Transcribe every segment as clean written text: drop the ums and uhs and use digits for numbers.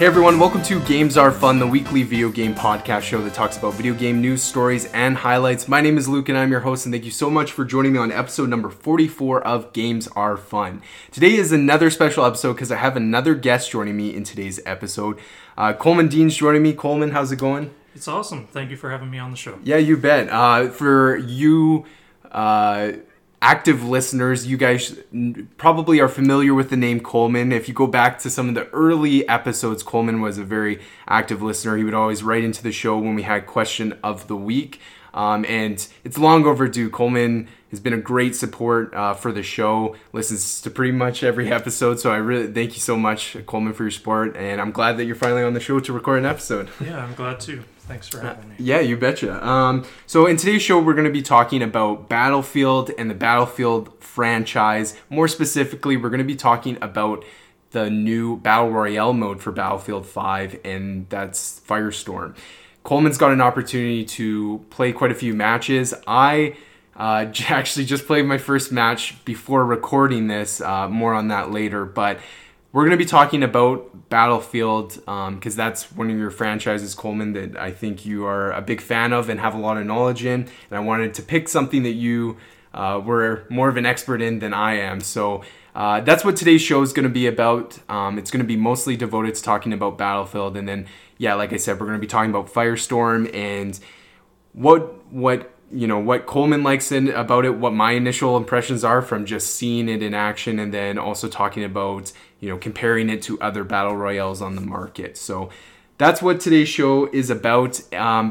Hey everyone, welcome to Games Are Fun, the weekly video game podcast show that talks about video game news, stories, and highlights. My name is Luke and I'm your host, and thank you so much for joining me on episode number 44 of Games Are Fun. Today is another special episode because I have another guest joining me in today's episode. Coleman Dean's joining me. Coleman, how's it going? It's awesome. Thank you for having me on the show. Yeah, you bet. For you... active listeners, you guys probably are familiar with the name Coleman. If you go back to some of the early episodes, Coleman was a very active listener. He would always write into the show when we had question of the week. And it's long overdue. Coleman has been a great support for the show, listens to pretty much every episode. So I really thank you so much, Coleman, for your support. And I'm glad that you're finally on the show to record an episode. Yeah, I'm glad too. Thanks for having me. Yeah, you betcha. So in today's show, we're going to be talking about Battlefield and the Battlefield franchise. More specifically, we're going to be talking about the new Battle Royale mode for Battlefield 5, and that's Firestorm. Coleman's got an opportunity to play quite a few matches. I actually just played my first match before recording this. More on that later, but... we're going to be talking about Battlefield because that's one of your franchises, Coleman, that I think you are a big fan of and have a lot of knowledge in. And I wanted to pick something that you were more of an expert in than I am. So that's what today's show is going to be about. It's going to be mostly devoted to talking about Battlefield. And then, yeah, like I said, we're going to be talking about Firestorm and what Coleman likes about it, what my initial impressions are from just seeing it in action, and then also talking about, comparing it to other battle royales on the market. So that's what today's show is about.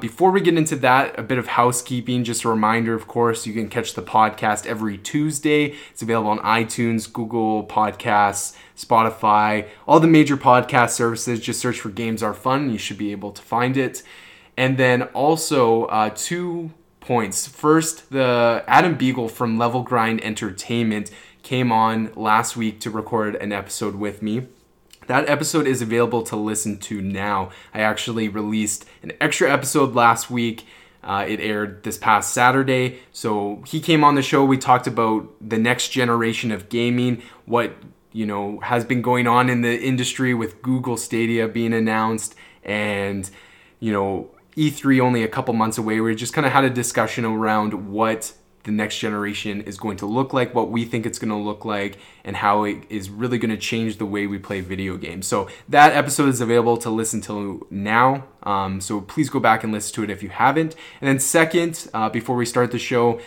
Before we get into that, a bit of housekeeping, just a reminder, of course, you can catch the podcast every Tuesday. It's available on iTunes, Google Podcasts, Spotify, all the major podcast services. Just search for Games Are Fun, and you should be able to find it. And then also, 2 points. First, the Adam Beagle from Level Grind Entertainment came on last week to record an episode with me. That episode is available to listen to now. I actually released an extra episode last week. It aired this past Saturday. So he came on the show. We talked about the next generation of gaming, what has been going on in the industry with Google Stadia being announced, and E3 only a couple months away. We just kind of had a discussion around what the next generation is going to look like, what we think it's going to look like, and how it is really going to change the way we play video games. So that episode is available to listen to now. So please go back and listen to it if you haven't. And then second, before we start the show,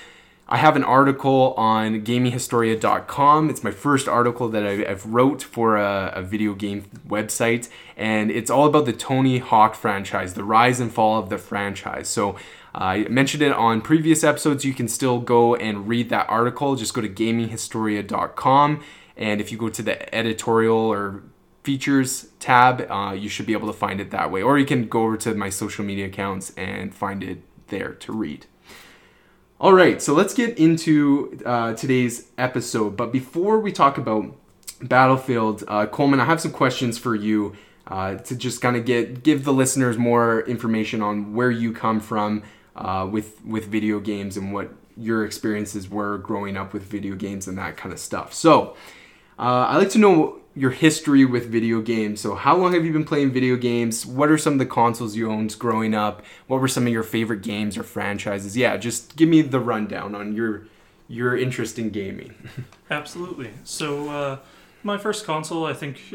I have an article on GamingHistoria.com. It's my first article that I've wrote for a video game website, and it's all about the Tony Hawk franchise, the rise and fall of the franchise. So I mentioned it on previous episodes. You can still go and read that article. Just go to GamingHistoria.com, and if you go to the editorial or features tab, you should be able to find it that way. Or you can go over to my social media accounts and find it there to read. All right, so let's get into today's episode. But before we talk about Battlefield, Coleman, I have some questions for you to just kind of give the listeners more information on where you come from with video games and what your experiences were growing up with video games and that kind of stuff. So I'd like to know your history with video games. So how long have you been playing video games? What are some of the consoles you owned growing up? What were some of your favorite games or franchises? Yeah, just give me the rundown on your interest in gaming. Absolutely. So my first console, I think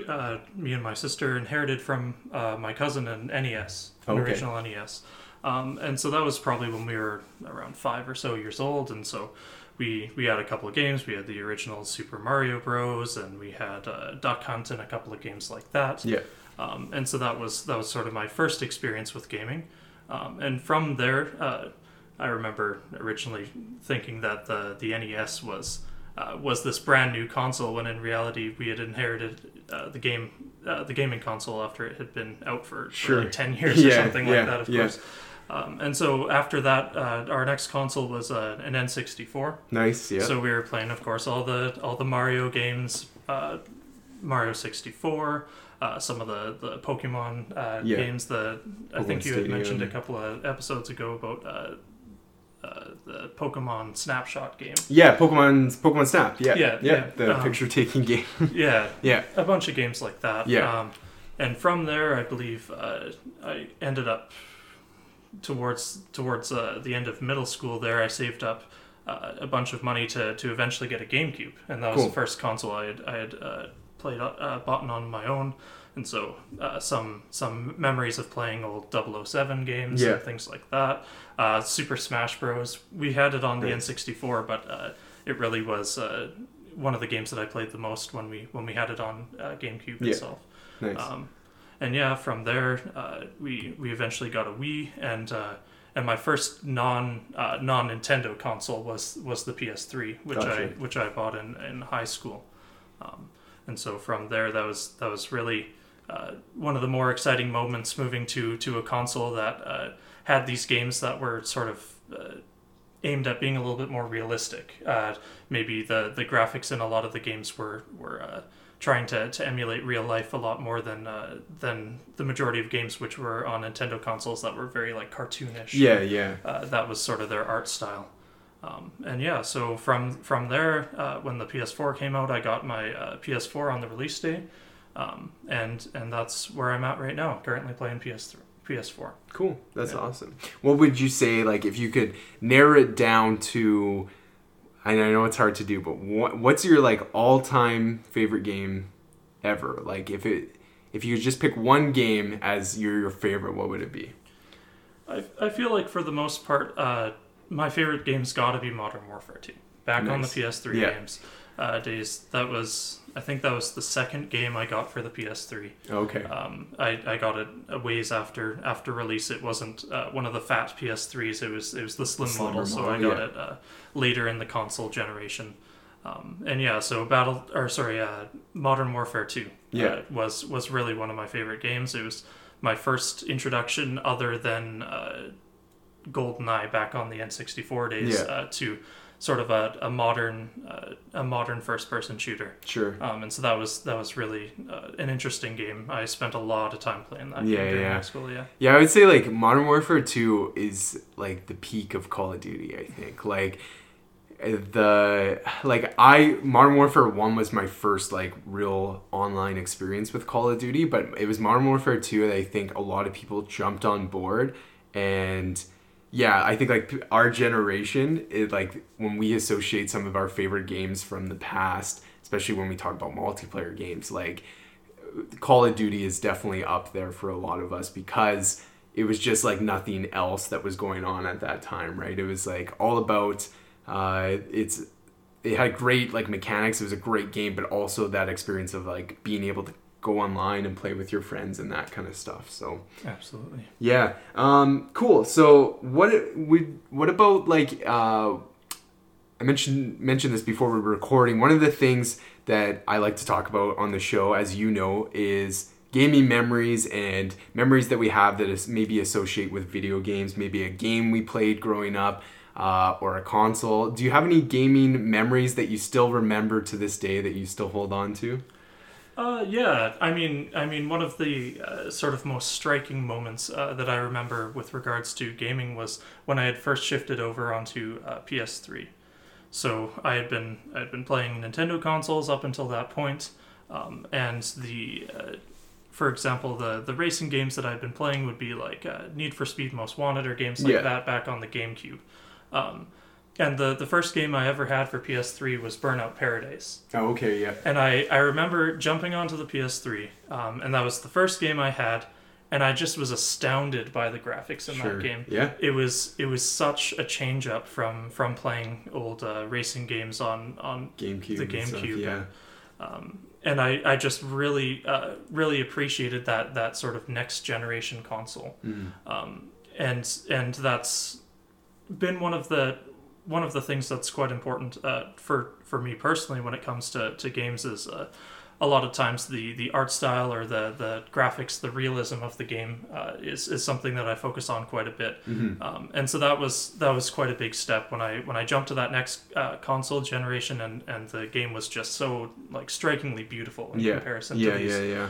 me and my sister inherited from my cousin, an NES, an original NES. And so that was probably when we were around 5 or so years old. And so We had a couple of games. We had the original Super Mario Bros. And we had Duck Hunt and a couple of games like that. Yeah. And so that was sort of my first experience with gaming. And from there, I remember originally thinking that the NES was this brand new console, when in reality we had inherited the gaming console after it had been out for like 10 years or something like that, of course. And so after that, our next console was an N64. Nice, yeah. So we were playing, of course, all the Mario games, Mario 64, some of the Pokemon games. I think you had mentioned a couple of episodes ago about the Pokemon Snapshot game. Yeah, Pokemon Snap. Yeah, the picture taking game. Yeah, a bunch of games like that. Yeah. And from there, I believe I ended up towards the end of middle school there. I saved up a bunch of money to eventually get a GameCube. And that was the first console I had bought on my own. And so some memories of playing old 007 games and things like that. Super Smash Bros. We had it on the N64, but it really was one of the games that I played the most when we had it on GameCube itself. Nice. And from there we eventually got a Wii, and my first non Nintendo console was the PS3, which I bought in high school. And so from there, that was really one of the more exciting moments, moving to a console that had these games that were sort of aimed at being a little bit more realistic. Maybe the graphics in a lot of the games were trying to emulate real life a lot more than the majority of games which were on Nintendo consoles that were very like cartoonish. That was sort of their art style. So from there, when the PS4 came out, I got my PS4 on the release day, and that's where I'm at right now. Currently playing PS4. Cool, that's awesome. What would you say, like, if you could narrow it down to? I know it's hard to do, but what's your like all-time favorite game ever? Like, if you could just pick one game as your favorite, what would it be? I feel like for the most part, my favorite game's got to be Modern Warfare 2. Back on the PS3 games days, I think that was the second game I got for the PS3. Okay. I got it a ways after release. It wasn't one of the fat PS3s. It was the slim model. So I got it later in the console generation. So Modern Warfare 2 was really one of my favorite games. It was my first introduction, other than GoldenEye back on the N64 days, to sort of a modern first person shooter. Sure. And so that was really an interesting game. I spent a lot of time playing that game during high school. I would say like Modern Warfare 2 is like the peak of Call of Duty. I think Modern Warfare 1 was my first like real online experience with Call of Duty, but it was Modern Warfare 2 that I think a lot of people jumped on board. And I think like our generation, it like when we associate some of our favorite games from the past, especially when we talk about multiplayer games, like Call of Duty is definitely up there for a lot of us, because it was just like nothing else that was going on at that time, right? It was like all about it had great like mechanics. It was a great game, but also that experience of like being able to go online and play with your friends and that kind of stuff. So absolutely. Cool. So what about like I mentioned this before we were recording. One of the things that I like to talk about on the show, as you know, is gaming memories and memories that we have that is maybe associate with video games, maybe a game we played growing up, or a console. Do you have any gaming memories that you still remember to this day that you still hold on to? I mean, one of the sort of most striking moments that I remember with regards to gaming was when I had first shifted over onto PS3. So I'd been playing Nintendo consoles up until that point, and for example, the racing games that I'd been playing would be like Need for Speed Most Wanted or games like that back on the GameCube. And the first game I ever had for PS3 was Burnout Paradise. Oh, okay, yeah. And I remember jumping onto the PS3, and that was the first game I had, and I just was astounded by the graphics in that game. Yeah. It was such a change up from playing old racing games on GameCube, the GameCube. And stuff, and I just really appreciated that sort of next generation console. And that's been one of the things that's quite important for me personally when it comes to games is a lot of times the art style or the graphics, the realism of the game is something that I focus on quite a bit. And so that was quite a big step when I jumped to that next console generation, and the game was just so like strikingly beautiful in comparison to these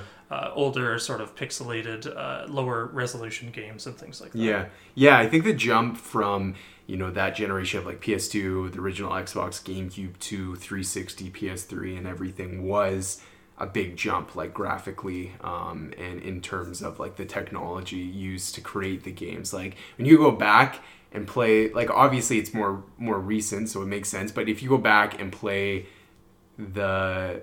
older sort of pixelated lower resolution games and things like that. I think the jump from that generation of like PS2, the original Xbox, GameCube 2, 360, PS3, and everything was a big jump, like graphically, and in terms of like the technology used to create the games. Like when you go back and play, like obviously it's more recent, so it makes sense. But if you go back and play the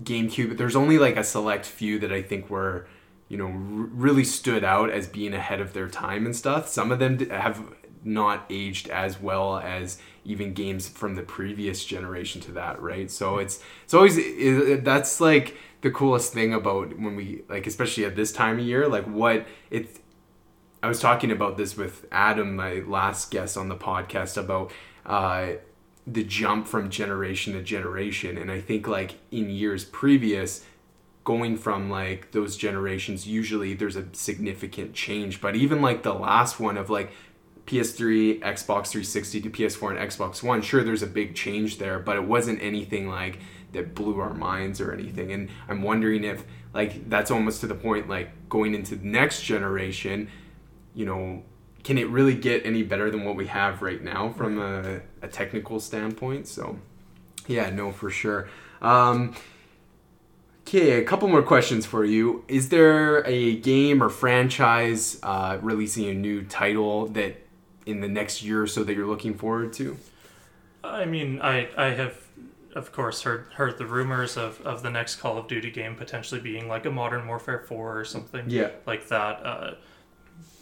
GameCube, there's only like a select few that I think were, you know, really stood out as being ahead of their time and stuff. Some of them have not aged as well as even games from the previous generation to that, right? So it's always that's like the coolest thing about when we, like, especially at this time of year, like what it's. I was talking about this with Adam, my last guest on the podcast, about the jump from generation to generation, and I think like in years previous, going from like those generations, usually there's a significant change. But even like the last one of like PS3, Xbox 360 to PS4 and Xbox One, sure, there's a big change there, but it wasn't anything like that blew our minds or anything. And I'm wondering if like that's almost to the point, like going into the next generation, you know, can it really get any better than what we have right now from a technical standpoint? So yeah, no, for sure. Okay, a couple more questions for you. Is there a game or franchise releasing a new title that in the next year or so that you're looking forward to? I mean, I have, of course, heard the rumors of the next Call of Duty game potentially being like a Modern Warfare 4 or something like that.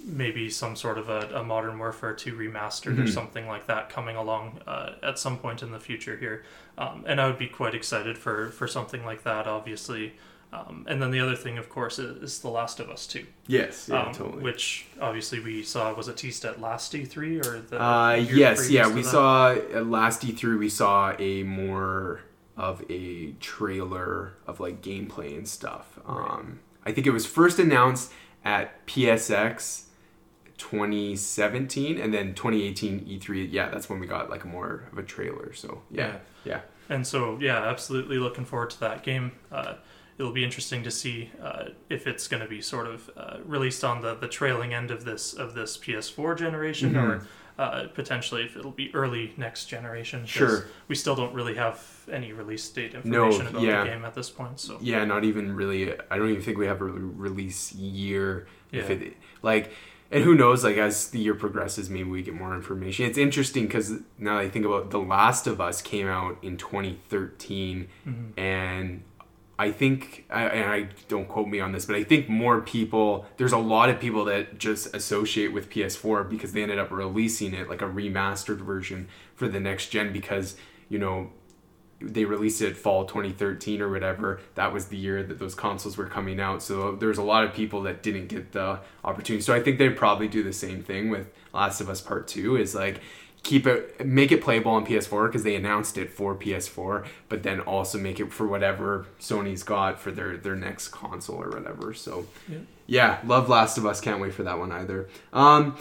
Maybe some sort of a Modern Warfare 2 remastered or something like that coming along at some point in the future here. And I would be quite excited for something like that, obviously. And then the other thing, of course, is The Last of Us 2. Yes, yeah, totally. Which, obviously, we saw, was it teased at last E3? Or the yes, yeah, we saw, at last E3, we saw a more of a trailer of, like, gameplay and stuff. Right. I think it was first announced at PSX 2017, and then 2018 E3, yeah, that's when we got, like, more of a trailer, so, yeah. And so, yeah, absolutely looking forward to that game. It'll be interesting to see if it's going to be sort of released on the trailing end of this PS4 generation, or potentially if it'll be early next generation. Sure. We still don't really have any release date information about the game at this point. So yeah, not even really. I don't even think we have a release year. Yeah. If it, like, and who knows? Like, as the year progresses, maybe we get more information. It's interesting because now that I think about, The Last of Us came out in 2013, and I think, and I don't quote me on this, but I think more people, there's a lot of people that just associate with PS4 because they ended up releasing it like a remastered version for the next gen because, you know, they released it fall 2013 or whatever. That was the year that those consoles were coming out. So there's a lot of people that didn't get the opportunity. So I think they probably do the same thing with Last of Us Part 2 is like, make it playable on PS4 because they announced it for PS4, but then also make it for whatever Sony's got for their next console or whatever. So yeah, love Last of Us, can't wait for that one either. And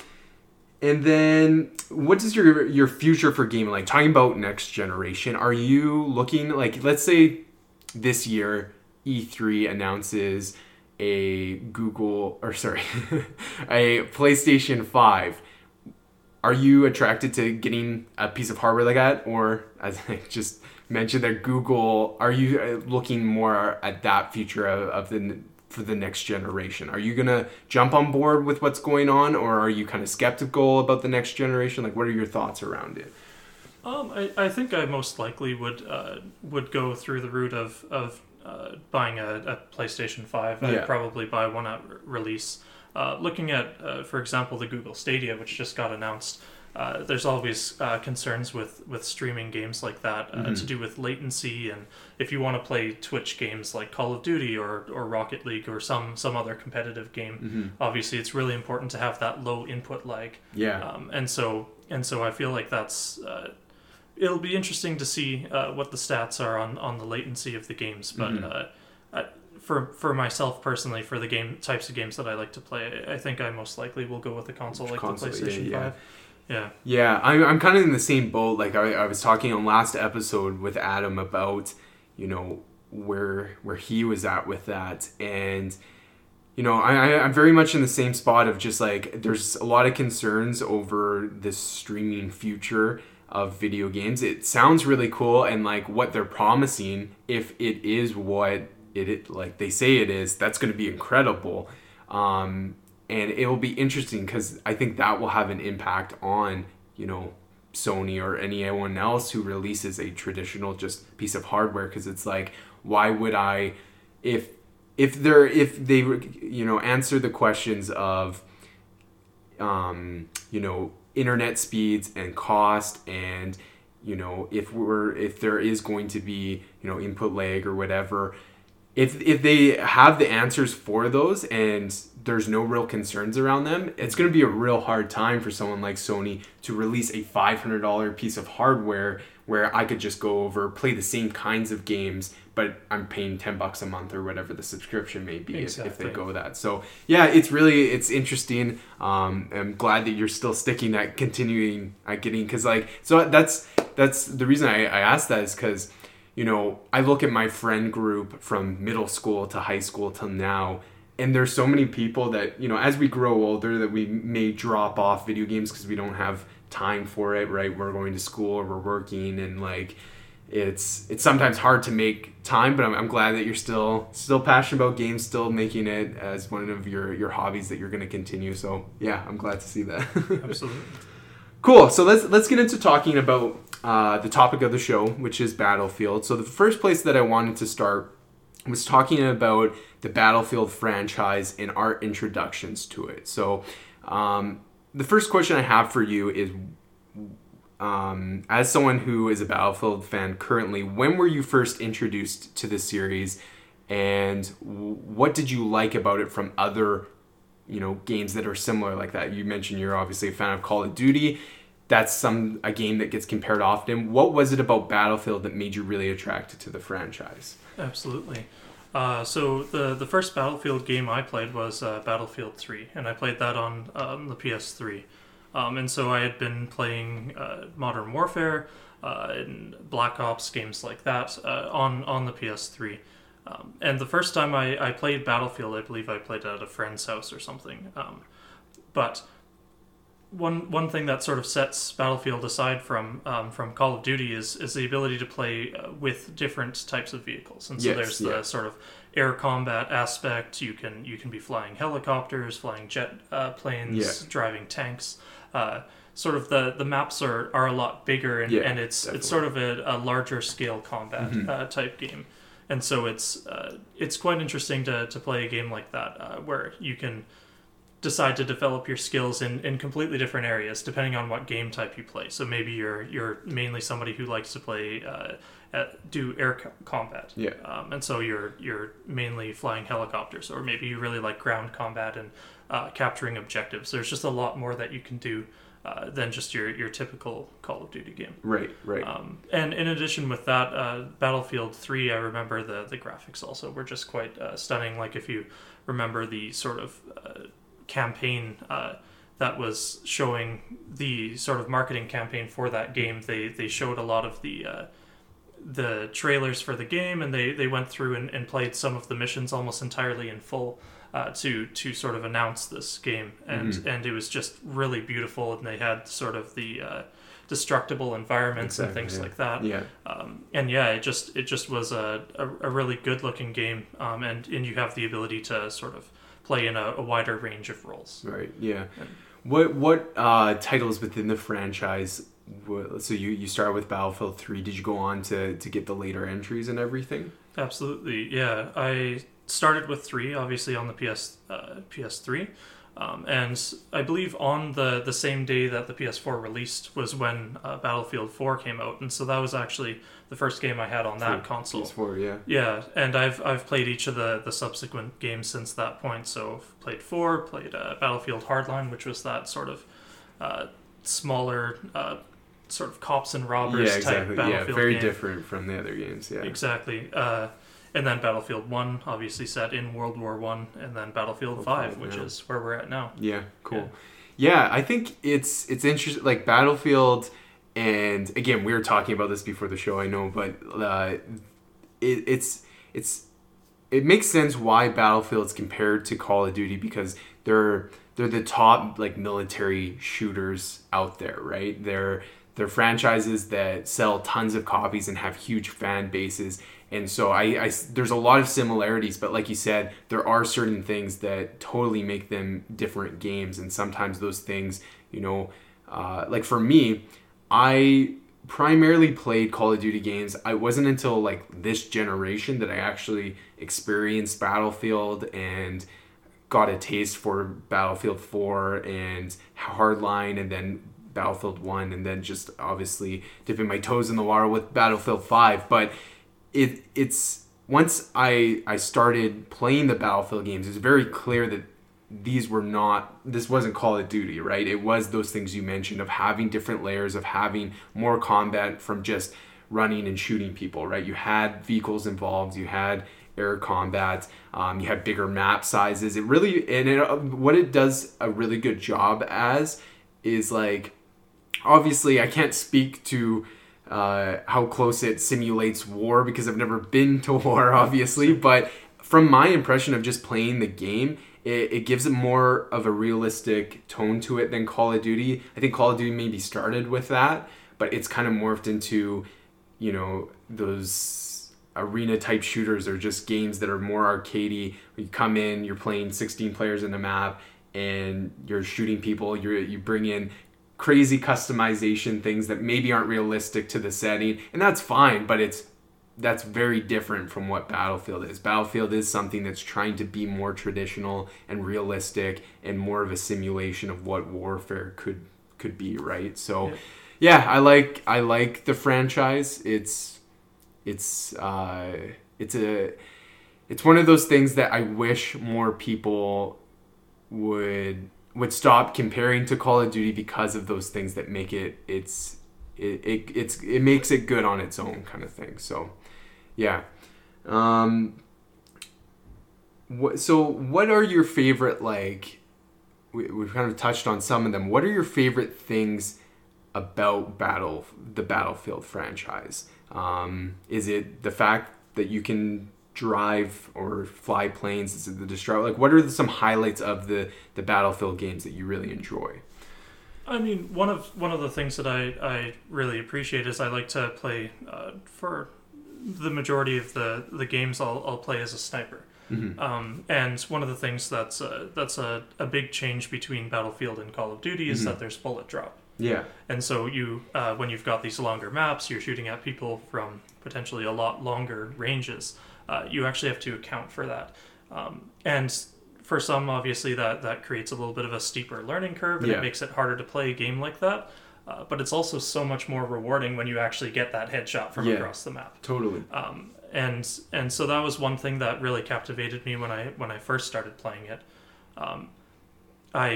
then what is your future for gaming? Like, talking about next generation, are you looking, like, let's say this year E3 announces a PlayStation 5. Are you attracted to getting a piece of hardware like that? Or, as I just mentioned, that Google, are you looking more at that future for the next generation? Are you going to jump on board with what's going on? Or are you kind of skeptical about the next generation? Like, what are your thoughts around it? I think I most likely would go through the route of buying a PlayStation 5. Yeah. I'd probably buy one at release. Looking at, for example, the Google Stadia, which just got announced, there's always concerns with streaming games like that to do with latency, and if you want to play Twitch games like Call of Duty or Rocket League or some other competitive game, obviously it's really important to have that low input lag. Yeah. And so I feel like that's it'll be interesting to see what the stats are on the latency of the games, but. For myself personally, for the game types of games that I like to play, I think I most likely will go with a console the PlayStation 5. Yeah. I'm kind of in the same boat. Like I was talking on last episode with Adam about, you know, where he was at with that, and you know, I'm very much in the same spot of just like there's a lot of concerns over this streaming future. of video games. It sounds really cool, and like what they're promising, if it is what it like they say it is, that's going to be incredible. And it will be interesting because I think that will have an impact on, you know, Sony or anyone else who releases a traditional just piece of hardware, because it's like, why would I, if they you know, answer the questions of you know, internet speeds and cost, and you know, if there is going to be, you know, input lag or whatever, if they have the answers for those and there's no real concerns around them, it's going to be a real hard time for someone like Sony to release a $500 piece of hardware where I could just go over, play the same kinds of games, but I'm paying $10 a month or whatever the subscription may be. Exactly. if they go that. So yeah, it's interesting. I'm glad that you're still sticking at continuing at getting, because like, so that's the reason I asked that, is because, you know, I look at my friend group from middle school to high school till now, and there's so many people that, you know, as we grow older, that we may drop off video games because we don't have time for it, right? We're going to school or we're working, and like it's sometimes hard to make time, but I'm glad that you're still passionate about games, still making it as one of your hobbies that you're going to continue. So yeah, I'm glad to see that. Absolutely. Cool. So let's get into talking about the topic of the show, which is Battlefield. So the first place that I wanted to start was talking about the Battlefield franchise and our introductions to it. So the first question I have for you is, as someone who is a Battlefield fan currently, when were you first introduced to the series, and what did you like about it from other, you know, games that are similar like that? You mentioned you're obviously a fan of Call of Duty. That's a game that gets compared often. What was it about Battlefield that made you really attracted to the franchise? Absolutely. So the first Battlefield game I played was Battlefield 3, and I played that on the PS3. And so I had been playing Modern Warfare and Black Ops, games like that, on the PS3. And the first time I played Battlefield, I believe I played at a friend's house or something. But one thing that sort of sets Battlefield aside from Call of Duty is the ability to play with different types of vehicles. And so there's the sort of air combat aspect. You can be flying helicopters, flying jet planes, driving tanks. Sort of the maps are a lot bigger, and it's sort of a larger scale combat type game. And so it's quite interesting to play a game like that, where you can decide to develop your skills in completely different areas depending on what game type you play. So maybe you're mainly somebody who likes to play do air combat, and so you're mainly flying helicopters, or maybe you really like ground combat and capturing objectives. There's just a lot more that you can do than just your typical Call of Duty game. Right. And in addition with that, Battlefield 3, I remember the graphics also were just quite stunning. Like if you remember the sort of campaign that was showing, the sort of marketing campaign for that game, they showed a lot of the trailers for the game, and they went through and played some of the missions almost entirely in full, to sort of announce this game, and it was just really beautiful, and they had sort of the destructible environments and things like that. It just was a really good looking game, and you have the ability to sort of play in a wider range of roles. Right. Yeah. And what titles within the franchise? So you start with Battlefield 3. Did you go on to get the later entries and everything? Absolutely. Yeah. I started with 3, obviously, on the PS3, and I believe on the same day that the PS4 released was when Battlefield 4 came out, and so that was actually the first game I had on that console. PS4, and I've played each of the subsequent games since that point. So I've played 4, played Battlefield Hardline, which was that sort of smaller, sort of cops and robbers type Battlefield game. Very different from the other games. Yeah, exactly. And then Battlefield 1, obviously set in World War I, and then Battlefield 5, which is where we're at now. Yeah, cool. Yeah, I think it's interesting. Like Battlefield, and again, we were talking about this before the show, I know, but it makes sense why Battlefield's compared to Call of Duty, because they're the top like military shooters out there, right? They're They're franchises that sell tons of copies and have huge fan bases. And so I there's a lot of similarities, but like you said, there are certain things that totally make them different games. And sometimes those things, you know, like for me, I primarily played Call of Duty games. It wasn't until like this generation that I actually experienced Battlefield and got a taste for Battlefield 4 and Hardline and then Battlefield 1 and then just obviously dipping my toes in the water with Battlefield 5. But it's once I started playing the Battlefield games, it's very clear that this wasn't Call of Duty, right? It was those things you mentioned of having different layers, of having more combat from just running and shooting people, right? You had vehicles involved, you had air combat, you had bigger map sizes. What it does a really good job as is, like, obviously I can't speak to how close it simulates war because I've never been to war, obviously, but from my impression of just playing the game, it gives it more of a realistic tone to it than Call of Duty. I think Call of Duty maybe started with that, but it's kind of morphed into, you know, those arena-type shooters or just games that are more arcadey. You come in, you're playing 16 players in the map, and you're shooting people. You bring in crazy customization things that maybe aren't realistic to the setting, and that's fine, but that's very different from what Battlefield is. Battlefield is something that's trying to be more traditional and realistic and more of a simulation of what warfare could be, right? So yeah, I like the franchise. It's one of those things that I wish more people would stop comparing to Call of Duty because of those things that make it makes it good on its own, kind of thing. So yeah. What are your favorite, like, we've kind of touched on some of them. What are your favorite things about the Battlefield franchise? Is it the fact that you can drive or fly planes? Is it the destruction? Like, what are some highlights of the Battlefield games that you really enjoy? I mean, one of the things that I really appreciate is I like to play, for the majority of the games I'll play as a sniper. Mm-hmm. And one of the things that's a big change between Battlefield and Call of Duty is mm-hmm. that there's bullet drop. Yeah. And so you when you've got these longer maps, you're shooting at people from potentially a lot longer ranges. You actually have to account for that. And for some, obviously, that creates a little bit of a steeper learning curve, and it makes it harder to play a game like that. But it's also so much more rewarding when you actually get that headshot from across the map. Totally. And so that was one thing that really captivated me when I first started playing it.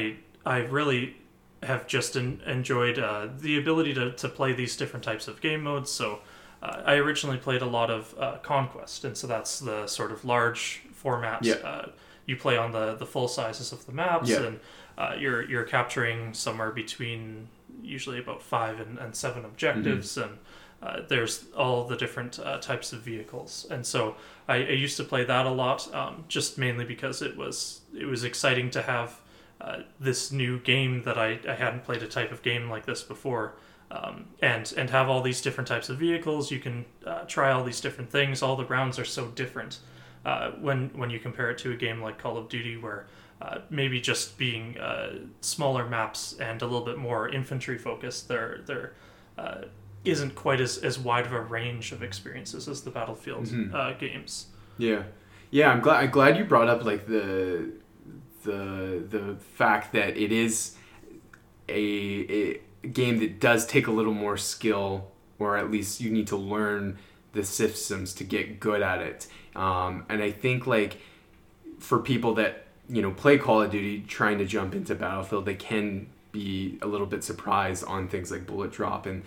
I really have just enjoyed the ability to play these different types of game modes. So I originally played a lot of Conquest, and so that's the sort of large format. Yeah. You play on the full sizes of the maps, and you're capturing somewhere between usually about 5 and 7 objectives, mm-hmm. and there's all the different types of vehicles. And so I used to play that a lot, just mainly because it was exciting to have this new game that I hadn't played a type of game like this before, and have all these different types of vehicles. You can try all these different things. All the rounds are so different. When you compare it to a game like Call of Duty, where maybe just being smaller maps and a little bit more infantry focused, there isn't quite as wide of a range of experiences as the Battlefield mm-hmm. Games. Yeah. I'm glad you brought up, like, the fact that it is a game that does take a little more skill, or at least you need to learn the systems to get good at it. And I think, like, for people that, you know, play Call of Duty trying to jump into Battlefield, they can be a little bit surprised on things like bullet drop and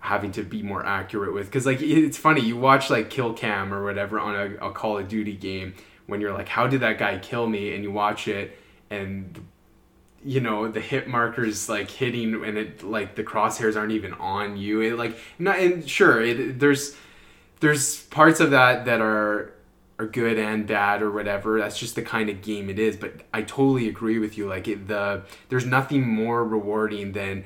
having to be more accurate with, because, like, it's funny, you watch, like, kill cam or whatever on a Call of Duty game when you're like, how did that guy kill me? And you watch it, and, you know, the hit markers, like, hitting, and it, like, the crosshairs aren't even on you. It, like, not, and sure, there's parts of that are good and bad or whatever. That's just the kind of game it is. But I totally agree with you. Like, there's nothing more rewarding than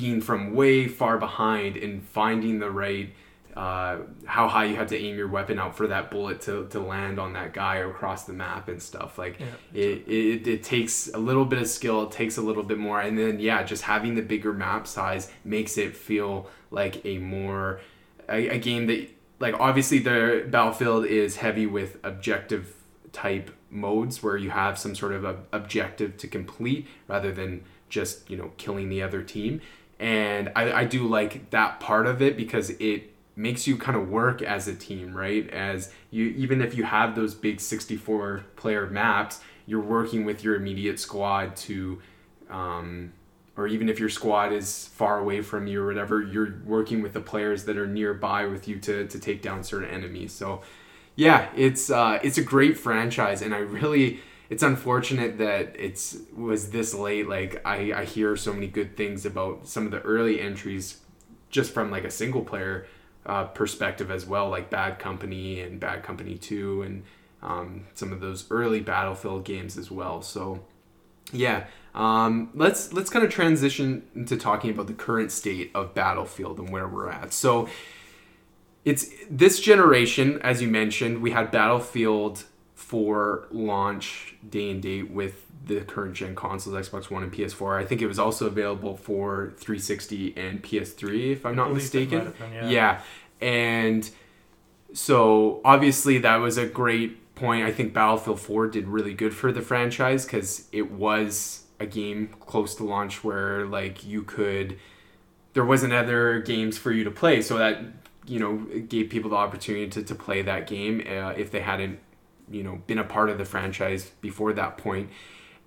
being from way far behind and finding the right, how high you had to aim your weapon out for that bullet to land on that guy or across the map and stuff. Like, yeah, it takes a little bit of skill, it takes a little bit more. And then, yeah, just having the bigger map size makes it feel like a more, a game that, like, obviously the Battlefield is heavy with objective type modes where you have some sort of a objective to complete rather than just, you know, killing the other team. And I do like that part of it because it makes you kind of work as a team, right? As you, even if you have those big 64 player maps, you're working with your immediate squad to, or even if your squad is far away from you or whatever, you're working with the players that are nearby with you to take down certain enemies. So yeah, it's a great franchise, and I really, it's unfortunate that it's was this late. Like, I hear so many good things about some of the early entries just from like a single player perspective as well, like Bad Company and Bad Company 2 and some of those early Battlefield games as well. So yeah, let's kind of transition into talking about the current state of Battlefield and where we're at. So it's this generation, as you mentioned, we had Battlefield 4 launch day and date with the current gen consoles, Xbox One and PS4. I think it was also available for 360 and PS3, if I'm not mistaken. It might have been, yeah. And so obviously that was a great point. I think Battlefield 4 did really good for the franchise because it was a game close to launch where, like, you could, there wasn't other games for you to play, so that, you know, it gave people the opportunity to play that game if they hadn't, you know, been a part of the franchise before that point.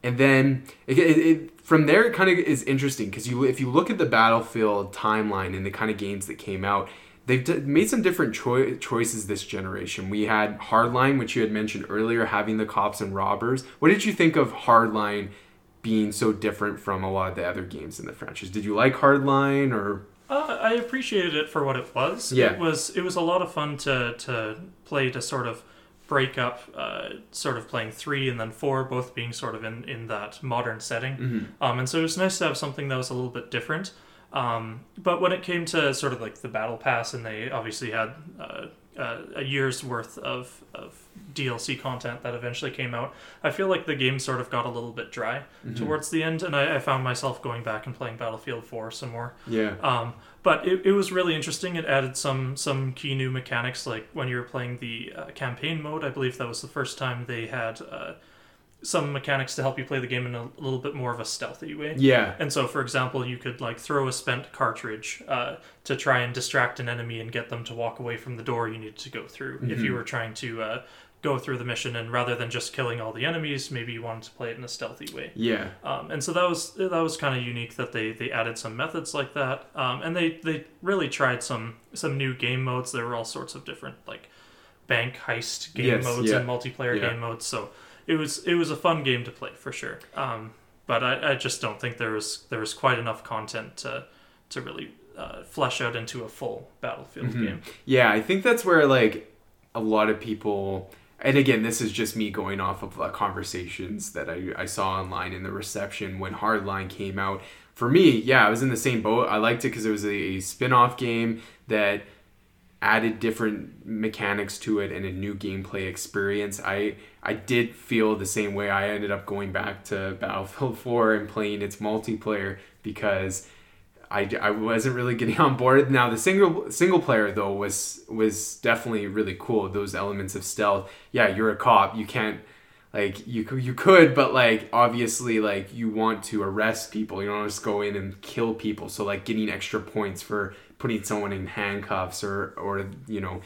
And then it from there, it kind of is interesting because if you look at the Battlefield timeline and the kind of games that came out, they've made some different choices this generation. We had Hardline, which you had mentioned earlier, having the cops and robbers. What did you think of Hardline being so different from a lot of the other games in the franchise? Did you like Hardline or... I appreciated it for what it was. Yeah. It was a lot of fun to play, to sort of break up sort of playing 3 and then 4, both being sort of in that modern setting. Mm-hmm. And so it was nice to have something that was a little bit different. But when it came to sort of like the Battle Pass, and they obviously had a year's worth of DLC content that eventually came out, I feel like the game sort of got a little bit dry mm-hmm. towards the end, and I found myself going back and playing Battlefield 4 some more. Yeah. But it was really interesting. It added some key new mechanics, like when you were playing the campaign mode. I believe that was the first time they had some mechanics to help you play the game in a little bit more of a stealthy way. Yeah. And so, for example, you could like throw a spent cartridge to try and distract an enemy and get them to walk away from the door you needed to go through. Mm-hmm. If you were trying to go through the mission, and rather than just killing all the enemies, maybe you wanted to play it in a stealthy way. Yeah. And so that was kind of unique that they added some methods like that. And they really tried some new game modes. There were all sorts of different like bank heist game modes and multiplayer game modes. So It was a fun game to play for sure, but I just don't think there was quite enough content to really flesh out into a full Battlefield mm-hmm. game. Yeah, I think that's where like a lot of people, and again this is just me going off of conversations that I saw online in the reception when Hardline came out. For me, yeah, I was in the same boat. I liked it because it was a spin-off game that added different mechanics to it and a new gameplay experience. I did feel the same way. I ended up going back to Battlefield 4 and playing its multiplayer because I wasn't really getting on board. Now the single player though was definitely really cool. Those elements of stealth. Yeah, you're a cop. You can't like you could, but like obviously like you want to arrest people. You don't just go in and kill people. So like getting extra points for putting someone in handcuffs or you know,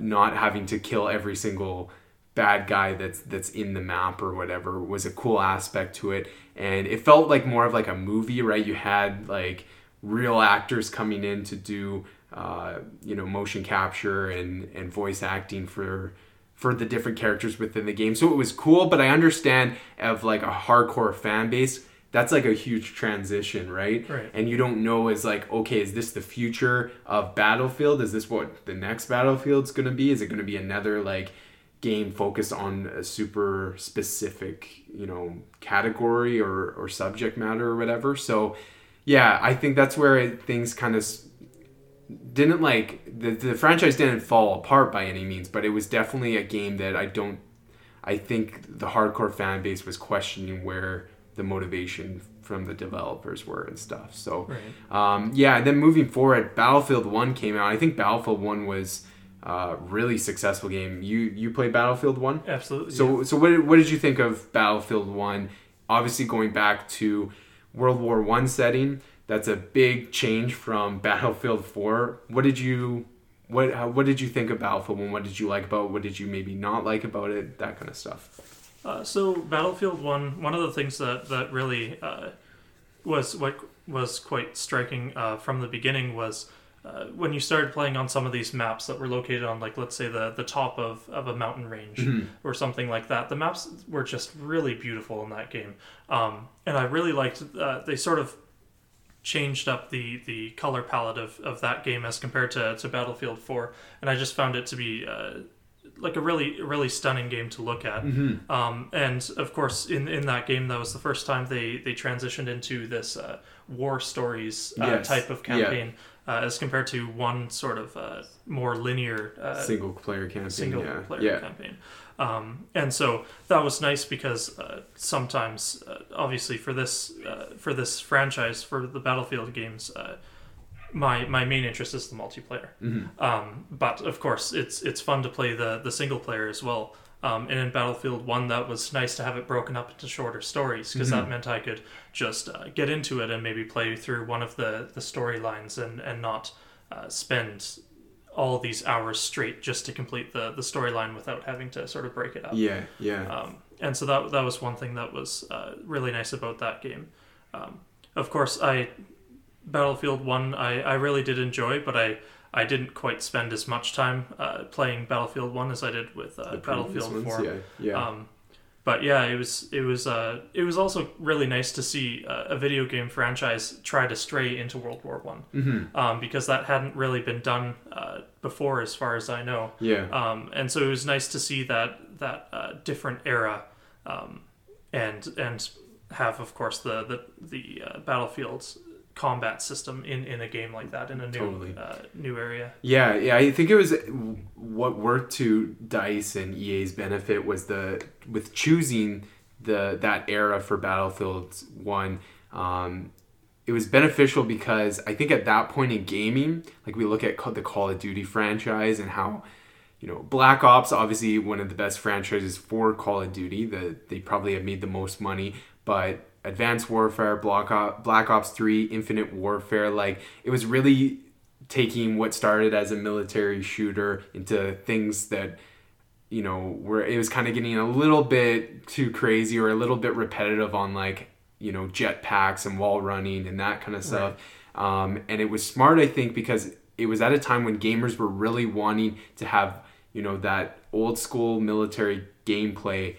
not having to kill every single bad guy that's in the map or whatever was a cool aspect to it. And it felt like more of like a movie, right? You had like real actors coming in to do you know, motion capture and voice acting for the different characters within the game. So it was cool, but I understand of like a hardcore fan base, that's like a huge transition, right? And you don't know is like, okay, is this the future of Battlefield? Is this what the next Battlefield's going to be? Is it going to be another like game focused on a super specific, you know, category or subject matter or whatever? So yeah, I think that's where things kind of didn't, like, the franchise didn't fall apart by any means, but it was definitely a game that I think the hardcore fan base was questioning where the motivation from the developers were and stuff. So, right. Yeah, and then moving forward, Battlefield 1 came out. I think Battlefield 1 was a really successful game. You played Battlefield 1? Absolutely. So yeah. So what did you think of Battlefield 1? Obviously going back to World War I setting, that's a big change from Battlefield 4. What did you think of Battlefield 1? What did you like about it? What did you maybe not like about it? That kind of stuff. So Battlefield 1, one of the things that really was what was quite striking from the beginning was when you started playing on some of these maps that were located on, like, let's say the top of a mountain range mm-hmm. or something like that. The maps were just really beautiful in that game. And I really liked, they sort of changed up the color palette of that game as compared to Battlefield 4. And I just found it to be... like a really stunning game to look at. Mm-hmm. And of course in that game, that was the first time they transitioned into this war stories yes. type of campaign yeah. As compared to one sort of more linear single player campaign. And so that was nice because sometimes obviously for this franchise, for the Battlefield games, my main interest is the multiplayer. Mm-hmm. But of course it's fun to play the single player as well. And in Battlefield 1, that was nice to have it broken up into shorter stories, because mm-hmm. that meant I could just get into it and maybe play through one of the storylines and not spend all these hours straight just to complete the storyline without having to sort of break it up. And so that was one thing that was really nice about that game. Of course Battlefield 1 I really did enjoy, but I didn't quite spend as much time playing Battlefield 1 as I did with Battlefield 4. But yeah, it was also really nice to see a video game franchise try to stray into World War I, mm-hmm. Because that hadn't really been done before, as far as I know. And so it was nice to see that different era, and have, of course, the Battlefield's combat system in a game like that, in a new new area. I think it was what worked to DICE and EA's benefit was with choosing that era for Battlefield 1. It was beneficial because I think at that point in gaming, like, we look at the Call of Duty franchise and how, you know, Black Ops, obviously one of the best franchises for Call of Duty, they probably have made the most money, but Advanced Warfare, Black Ops 3, Infinite Warfare, like, it was really taking what started as a military shooter into things that, you know, where it was kind of getting a little bit too crazy or a little bit repetitive on, like, you know, jetpacks and wall running and that kind of stuff. Right. And it was smart, I think, because it was at a time when gamers were really wanting to have, you know, that old school military gameplay,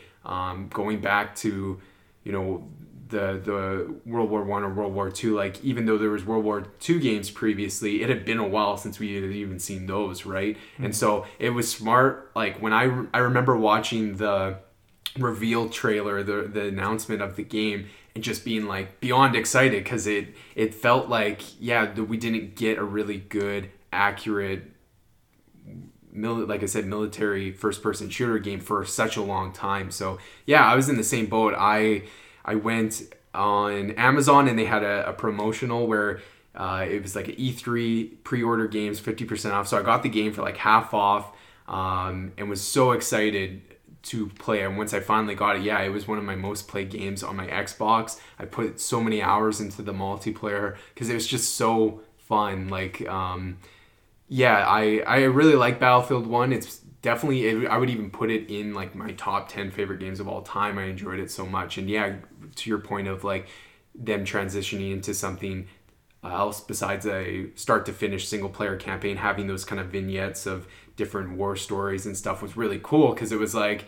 going back to, you know, the World War I or World War II. Like, even though there was World War II games previously, it had been a while since we had even seen those, right? Mm-hmm. And so it was smart. Like, when I remember watching the reveal trailer, the announcement of the game, and just being, like, beyond excited, because it felt like, yeah, we didn't get a really good, accurate, like I said, military first-person shooter game for such a long time. So yeah, I was in the same boat. I went on Amazon and they had a promotional where it was like an E3 pre-order games, 50% off. So I got the game for like half off, and was so excited to play. And once I finally got it, yeah, it was one of my most played games on my Xbox. I put so many hours into the multiplayer because it was just so fun. Like, I really like Battlefield 1. It's definitely, I would even put it in, like, my top 10 favorite games of all time. I enjoyed it so much. And yeah, to your point of, like, them transitioning into something else besides a start to finish single player campaign, having those kind of vignettes of different war stories and stuff was really cool, because it was like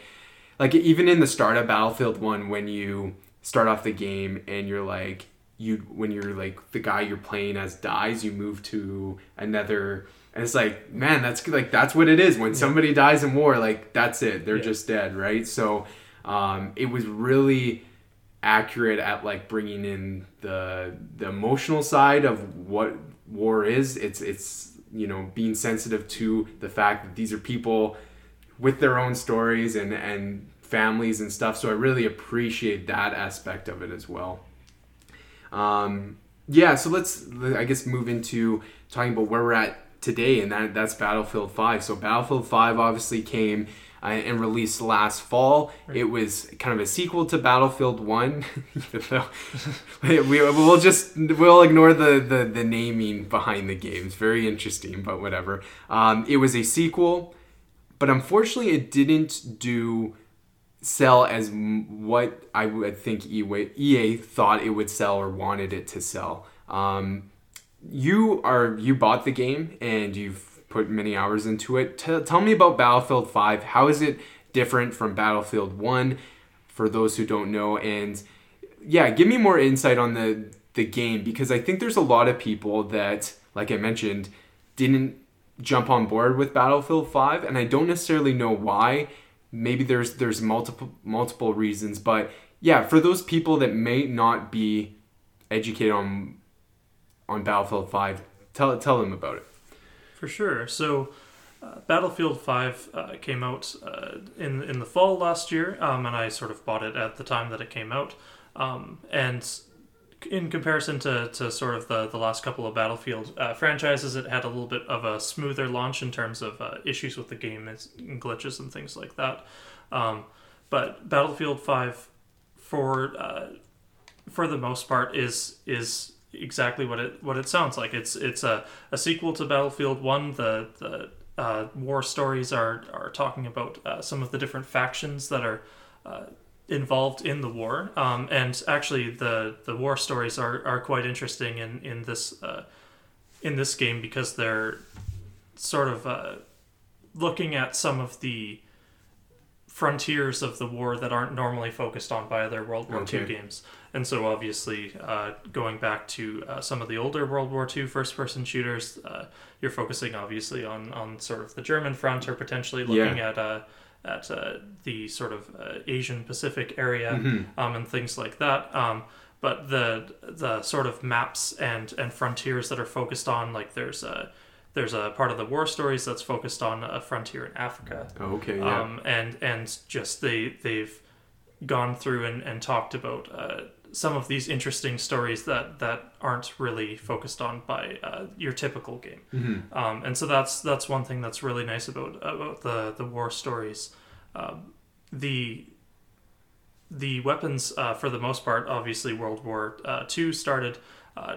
even in the start of Battlefield 1, when you start off the game and you're like, when you're like the guy you're playing as dies, you move to another. And it's like, man, that's what it is. When somebody dies in war, like, that's it. They're just dead, right? So it was really accurate at like bringing in the emotional side of what war is. It's you know, being sensitive to the fact that these are people with their own stories and families and stuff. So I really appreciate that aspect of it as well. So let's, I guess, move into talking about where we're at today, and that's Battlefield 5. So Battlefield 5 obviously came and released last fall. Right. It was kind of a sequel to Battlefield 1. We'll ignore the naming behind the game. It's very interesting, but whatever. It was a sequel, but unfortunately it didn't sell as what I would think EA thought it would sell or wanted it to sell. You bought the game and you've put many hours into it. Tell me about Battlefield 5. How is it different from Battlefield 1 for those who don't know? And yeah, give me more insight on the game, because I think there's a lot of people that, like I mentioned, didn't jump on board with Battlefield 5, and I don't necessarily know why. Maybe there's multiple reasons, but yeah, for those people that may not be educated on Battlefield 5, tell them about it. For sure. So Battlefield 5 came out in the fall last year, and I sort of bought it at the time that it came out. And in comparison to sort of the last couple of Battlefield franchises, it had a little bit of a smoother launch in terms of issues with the game and glitches and things like that. But Battlefield 5, for the most part, is exactly what it sounds like. It's a sequel to Battlefield 1. The war stories are talking about some of the different factions that are involved in the war, and actually the war stories are quite interesting in this game, because they're sort of looking at some of the frontiers of the war that aren't normally focused on by other World War II games. And so obviously going back to some of the older World War II first-person shooters, you're focusing obviously on sort of the German front, or potentially looking at the sort of Asian Pacific area, and things like that. But the sort of maps and frontiers that are focused on, like there's a part of the war stories that's focused on a frontier in Africa. Oh, okay. Yeah. And just they've gone through and talked about some of these interesting stories that aren't really focused on by your typical game. Mm-hmm. And so that's one thing that's really nice about the war stories. The weapons, for the most part, obviously World War II started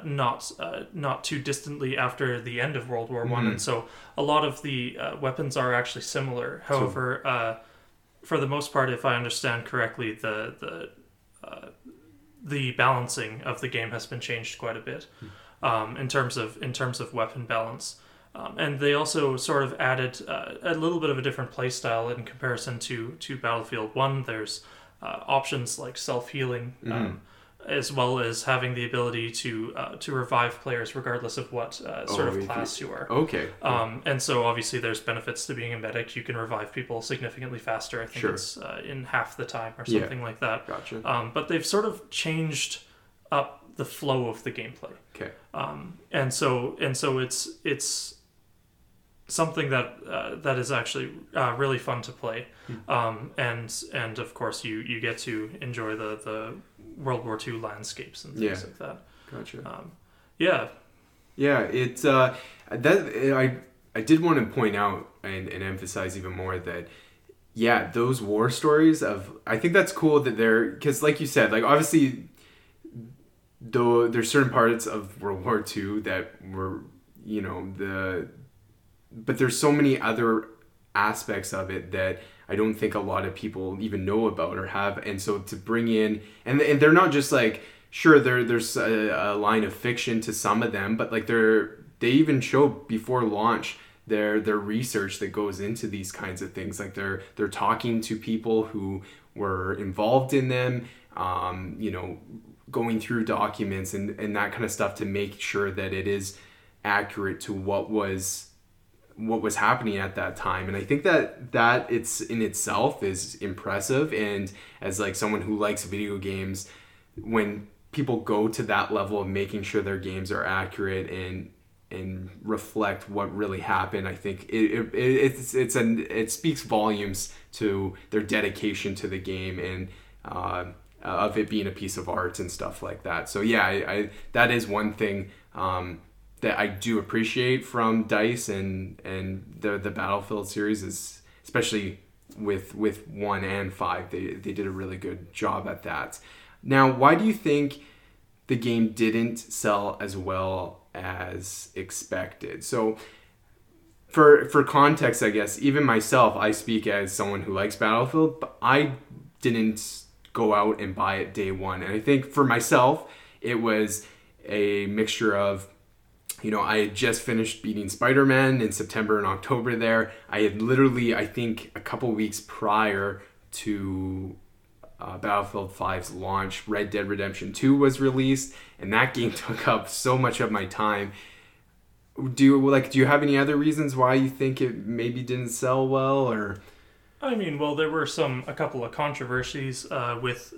not too distantly after the end of World War I, and so a lot of the weapons are actually similar. However, for the most part, if I understand correctly, the balancing of the game has been changed quite a bit, in terms of weapon balance, and they also sort of added a little bit of a different play style in comparison to Battlefield 1. There's options like self-healing, as well as having the ability to revive players regardless of what sort of class you are. Okay. And so obviously there's benefits to being a medic. You can revive people significantly faster. I think it's in half the time or something like that. Gotcha. But they've sort of changed up the flow of the gameplay. Okay. And so it's something that is actually really fun to play. And of course you get to enjoy the World War II landscapes and things like that. Gotcha. It's that I did want to point out and emphasize even more that those war stories of, I think that's cool that they're, because like you said, like obviously though there's certain parts of World War II that were, you know, but there's so many other aspects of it that I don't think a lot of people even know about or have. And so to bring in, and they're not just like, sure, there's a line of fiction to some of them, but like they even show before launch their research that goes into these kinds of things. Like they're talking to people who were involved in them, you know, going through documents and that kind of stuff to make sure that it is accurate to what was happening at that time. And I think that it's in itself is impressive. And as like someone who likes video games, when people go to that level of making sure their games are accurate and reflect what really happened, I think it speaks volumes to their dedication to the game and of it being a piece of art and stuff like that. So yeah, I that is one thing that I do appreciate from DICE and the Battlefield series, is especially with 1 and 5, they did a really good job at that. Now, why do you think the game didn't sell as well as expected? So for context, I guess, even myself, I speak as someone who likes Battlefield, but I didn't go out and buy it day one. And I think for myself, it was a mixture of, you know, I had just finished beating Spider-Man in September and October there. I had literally, I think, a couple weeks prior to Battlefield 5's launch, Red Dead Redemption 2 was released, and that game took up so much of my time. Do you have any other reasons why you think it maybe didn't sell well? Or I mean, well, there were a couple of controversies with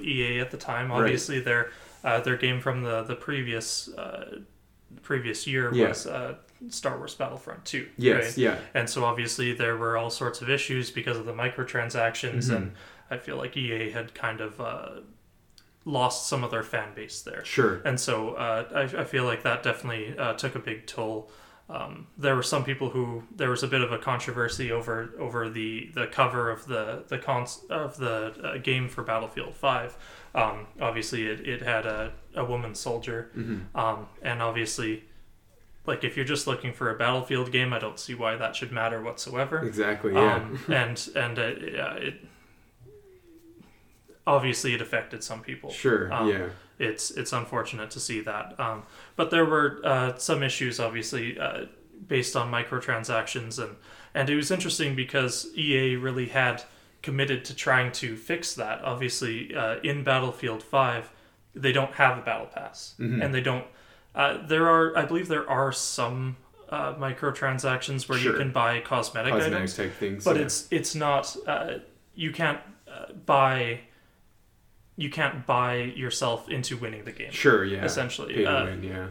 EA at the time. Obviously, right. Their game from the previous year was Star Wars Battlefront 2. Yes, right? Yeah. And so obviously there were all sorts of issues because of the microtransactions, mm-hmm. and I feel like EA had kind of lost some of their fan base there. Sure. And so I feel like that definitely took a big toll. There were some people there was a bit of a controversy over the cover of the game for Battlefield 5. Obviously, it had a woman soldier, mm-hmm. And obviously, like, if you're just looking for a Battlefield game, I don't see why that should matter whatsoever. Exactly. Yeah. It obviously it affected some people. Sure. Yeah. It's unfortunate to see that. But there were some issues, obviously, based on microtransactions. And it was interesting because EA really had committed to trying to fix that. Obviously, in Battlefield 5, they don't have a battle pass. Mm-hmm. And they don't... I believe there are some microtransactions where sure. you can buy cosmetic items. Type things, but yeah. it's not... you can't buy... You can't buy yourself into winning the game. Sure, yeah. Essentially. Pay to win, yeah.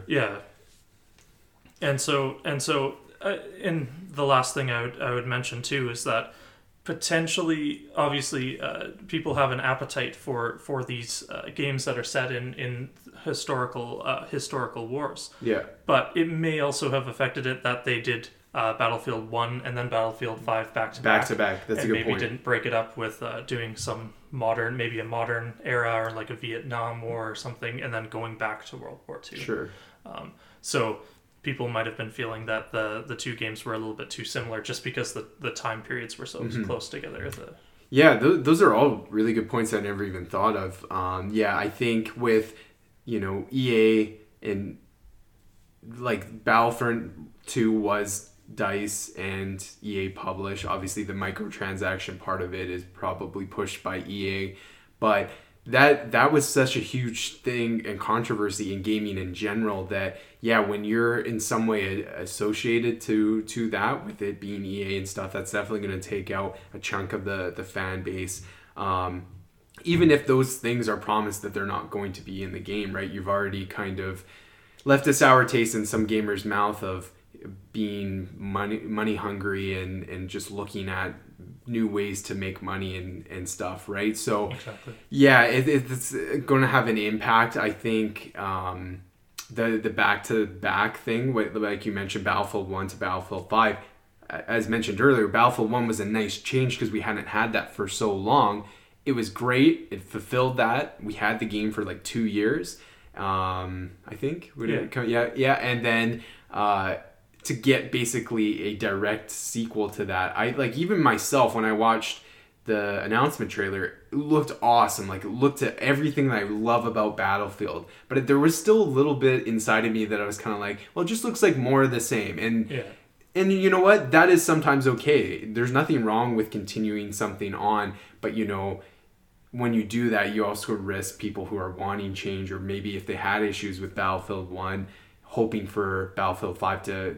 Yeah. And the last thing I would mention too is that potentially, obviously, people have an appetite for these games that are set in historical wars. Yeah. But it may also have affected it that they did Battlefield 1 and then Battlefield 5 back to back. That's a good point. And maybe didn't break it up with doing some modern, maybe a modern era or like a Vietnam War or something, and then going back to World War II. Sure. So people might have been feeling that the two games were a little bit too similar just because the time periods were so mm-hmm. close together. Yeah, those are all really good points I never even thought of. I think with, you know, EA and like Battlefront 2 was... DICE and EA publish. Obviously, the microtransaction part of it is probably pushed by EA, but that was such a huge thing and controversy in gaming in general that when you're in some way associated to that, with it being EA and stuff, that's definitely going to take out a chunk of the fan base. Even if those things are promised that they're not going to be in the game, right? You've already kind of left a sour taste in some gamer's mouth of being money hungry and just looking at new ways to make money and stuff, right? So exactly. It's going to have an impact. I think the back-to-back thing, like you mentioned, Battlefield 1 to Battlefield 5, as mentioned earlier, Battlefield 1 was a nice change because we hadn't had that for so long. It was great. It fulfilled that. We had the game for like 2 years, I think. And then... to get basically a direct sequel to that. I like, even myself, when I watched the announcement trailer, it looked awesome. Like, it looked at everything that I love about Battlefield, but there was still a little bit inside of me that I was kind of like, well, it just looks like more of the same. And you know what? That is sometimes okay. There's nothing wrong with continuing something on, but you know, when you do that, you also risk people who are wanting change, or maybe if they had issues with Battlefield 1, hoping for Battlefield 5 to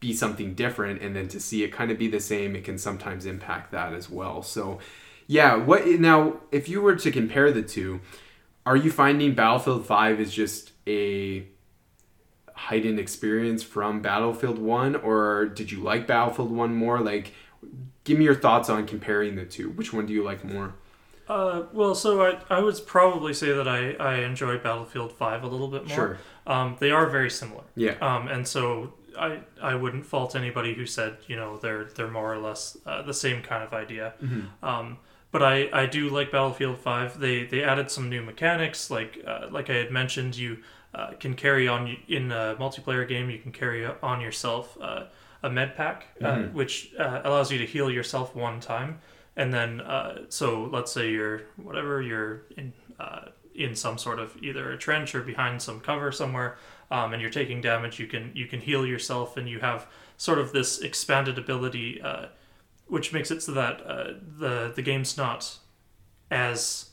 be something different, and then to see it kind of be the same, it can sometimes impact that as well. So, yeah, now if you were to compare the two, Are you finding Battlefield 5 is just a heightened experience from Battlefield 1, or did you like Battlefield 1 more? Like, give me your thoughts on comparing the two. Which one do you like more? Well, so I would probably say that I enjoyed Battlefield 5 a little bit more. Sure. They are very similar. Yeah. And so I wouldn't fault anybody who said, you know, they're more or less the same kind of idea. Mm-hmm. But I do like Battlefield 5. They added some new mechanics. Like I had mentioned, you can carry on in a multiplayer game. You can carry on yourself a med pack, mm-hmm. which allows you to heal yourself one time. And then, so let's say you're in some sort of either a trench or behind some cover somewhere, and you're taking damage. You can heal yourself, and you have sort of this expanded ability. Which makes it so that the game's not as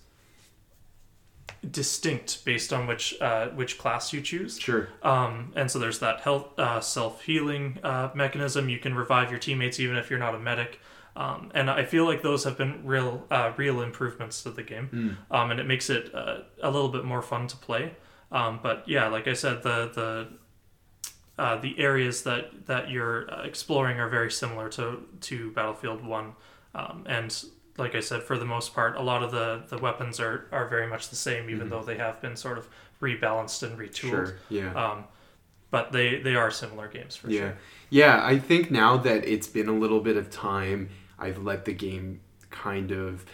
distinct based on which class you choose. Sure. And so there's that health self-healing mechanism. You can revive your teammates even if you're not a medic. And I feel like those have been real improvements to the game. Mm. And it makes it a little bit more fun to play. But yeah, like I said, the areas that you're exploring are very similar to Battlefield 1. And like I said, for the most part, a lot of the weapons are very much the same, even mm-hmm. though they have been sort of rebalanced and retooled. Sure. Yeah. But they are similar games for sure. Yeah, I think now that it's been a little bit of time, I've let the game kind of...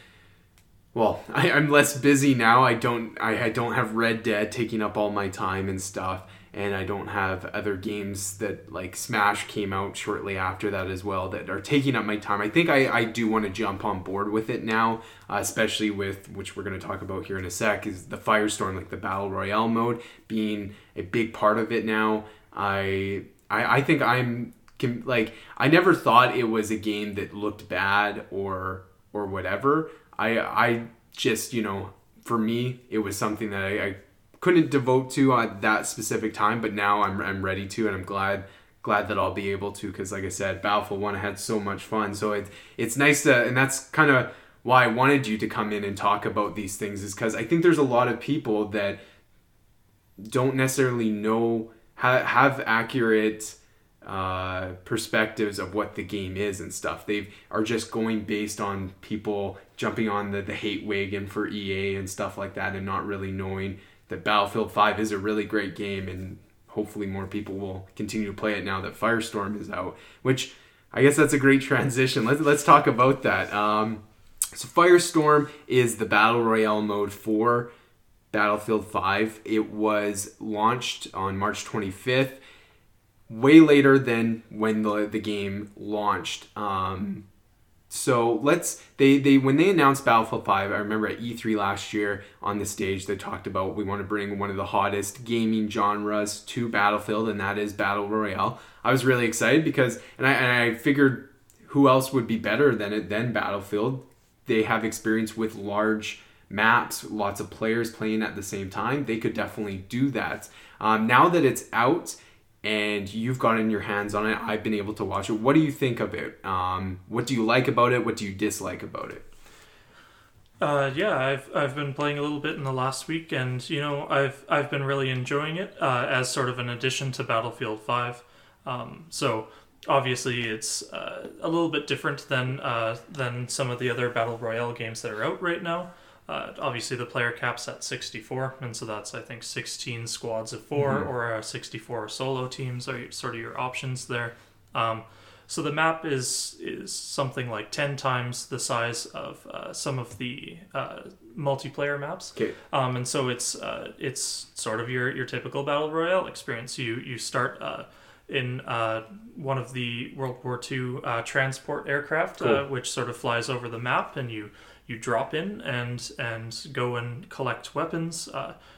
Well, I'm less busy now. I don't have Red Dead taking up all my time and stuff. And I don't have other games that, like Smash came out shortly after that as well, that are taking up my time. I think I do want to jump on board with it now, especially with, which we're going to talk about here in a sec, is the Firestorm, like the Battle Royale mode, being a big part of it now. I think I never thought it was a game that looked bad or whatever. I just, you know, for me, it was something that I couldn't devote to at that specific time, but now I'm ready to, and I'm glad that I'll be able to, because like I said, Battlefield 1, I had so much fun. So it's nice to, and that's kind of why I wanted you to come in and talk about these things, is because I think there's a lot of people that don't necessarily know, have accurate perspectives of what the game is and stuff. They are just going based on people jumping on the hate wagon for EA and stuff like that, and not really knowing that Battlefield 5 is a really great game, and hopefully more people will continue to play it now that Firestorm is out, which I guess that's a great transition. Let's talk about that. So Firestorm is the Battle Royale mode for Battlefield 5. It was launched on March 25th, way later than when the game launched. So when they announced Battlefield 5, I remember at E3 last year on the stage, they talked about, we want to bring one of the hottest gaming genres to Battlefield, and that is Battle Royale. I was really excited because, and I figured who else would be better than Battlefield. They have experience with large maps, lots of players playing at the same time. They could definitely do that. Now that it's out, and you've gotten your hands on it, I've been able to watch it. What do you think of it? What do you like about it? What do you dislike about it? Yeah, I've been playing a little bit in the last week, and you know, I've been really enjoying it as sort of an addition to Battlefield 5. So obviously, it's a little bit different than some of the other Battle Royale games that are out right now. Obviously, the player cap's at 64, and so that's, I think, 16 squads of 4, mm-hmm. or 64 solo teams are sort of your options there. So the map is something like 10 times the size of some of the multiplayer maps. Okay. And so it's sort of your typical Battle Royale experience. You start in one of the World War II transport aircraft, cool. Which sort of flies over the map, and you drop in and go and collect weapons.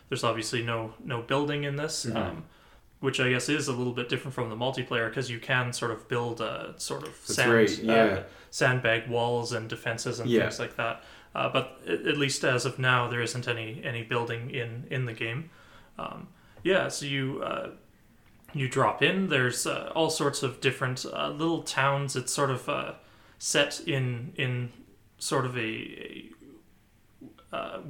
There's obviously no building in this, mm-hmm. Which I guess is a little bit different from the multiplayer, because you can sort of build a sort of sandbag walls and defenses and things like that. But at least as of now, there isn't any building in the game. So you drop in. There's all sorts of different little towns. It's sort of set in sort of a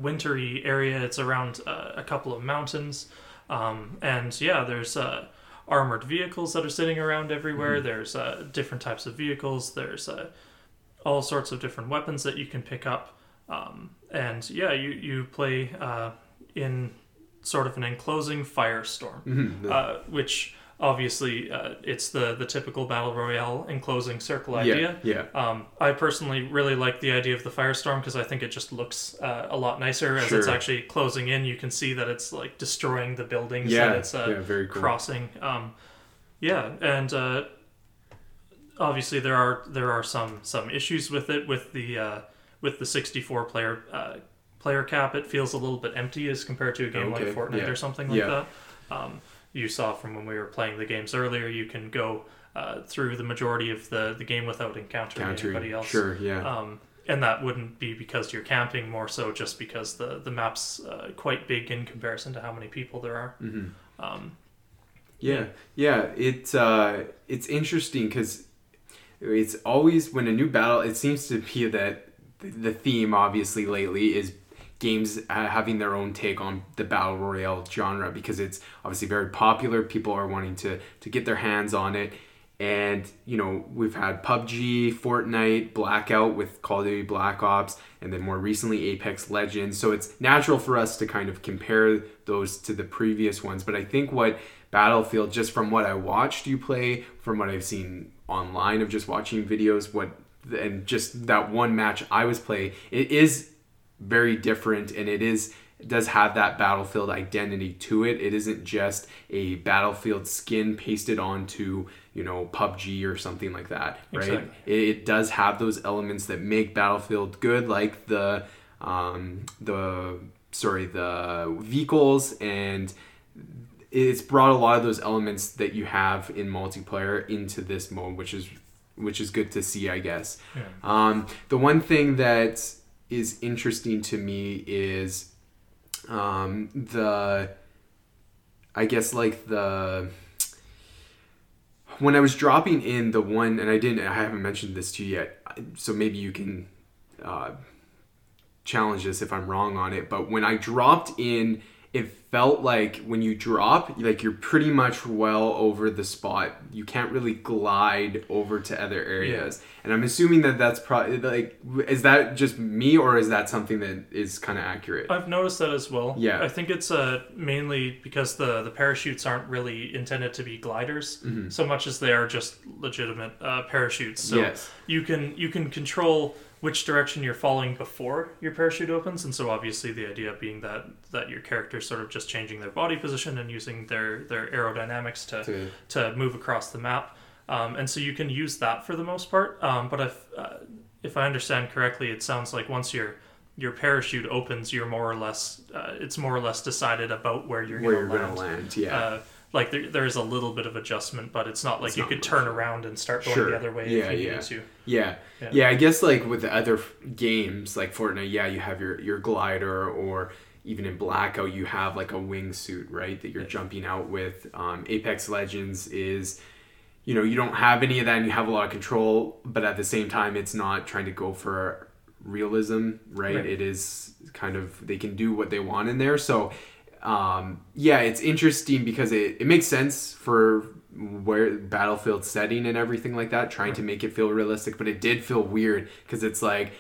wintry area. It's around a couple of mountains. And yeah, there's armored vehicles that are sitting around everywhere. Mm-hmm. There's different types of vehicles. There's all sorts of different weapons that you can pick up. And yeah, you play in sort of an enclosing firestorm, mm-hmm. Which obviously it's the typical battle royale enclosing circle idea. Yeah. I personally really like the idea of the firestorm because I think it just looks a lot nicer as it's actually closing in. You can see that it's like destroying the buildings that it's very cool. crossing. And obviously there are some issues with it with the 64 player cap. It feels a little bit empty as compared to a game like Fortnite or something like that. You saw from when we were playing the games earlier, you can go through the majority of the game without encountering anybody else. And that wouldn't be because you're camping, more so just because the map's quite big in comparison to how many people there are. Mm-hmm. It's interesting because it's always when a new battle, it seems to be that the theme obviously lately is games having their own take on the battle royale genre because it's obviously very popular. People are wanting to get their hands on it. And, you know, we've had PUBG, Fortnite, Blackout with Call of Duty Black Ops, and then more recently Apex Legends. So it's natural for us to kind of compare those to the previous ones. But I think what Battlefield, just from what I watched you play, from what I've seen online of just watching videos, and just that one match I was playing, it is very different, and it does have that Battlefield identity to it. It isn't just a Battlefield skin pasted onto, you know, PUBG or something like that, right? Exactly. It does have those elements that make Battlefield good, like the vehicles, and it's brought a lot of those elements that you have in multiplayer into this mode, which is good to see, I guess. Yeah. The one thing that is interesting to me is when I was dropping in the one, and I haven't mentioned this to you yet, so maybe you can challenge this if I'm wrong on it, but when I dropped in, it felt like when you drop, like you're pretty much well over the spot. You can't really glide over to other areas. Yeah. And I'm assuming that's probably, like, is that just me or is that something that is kind of accurate? I've noticed that as well. Yeah. I think it's mainly because the parachutes aren't really intended to be gliders mm-hmm. so much as they are just legitimate parachutes. So you can control which direction you're falling before your parachute opens, and so obviously the idea being that your character's sort of just changing their body position and using their aerodynamics to move across the map, and so you can use that for the most part. But if I understand correctly, it sounds like once your parachute opens, you're more or less it's more or less decided about where you're going to land. Yeah. Like there's a little bit of adjustment, but it's not like you could turn around and start going the other way if you need to. Yeah, I guess like with the other games like Fortnite, you have your glider, or even in Blackout you have like a wingsuit, right, that you're jumping out with. Apex Legends is, you know, you don't have any of that and you have a lot of control, but at the same time it's not trying to go for realism, right? It is kind of, they can do what they want in there, so... it's interesting because it makes sense for where Battlefield setting and everything like that, trying to make it feel realistic, but it did feel weird because it's like,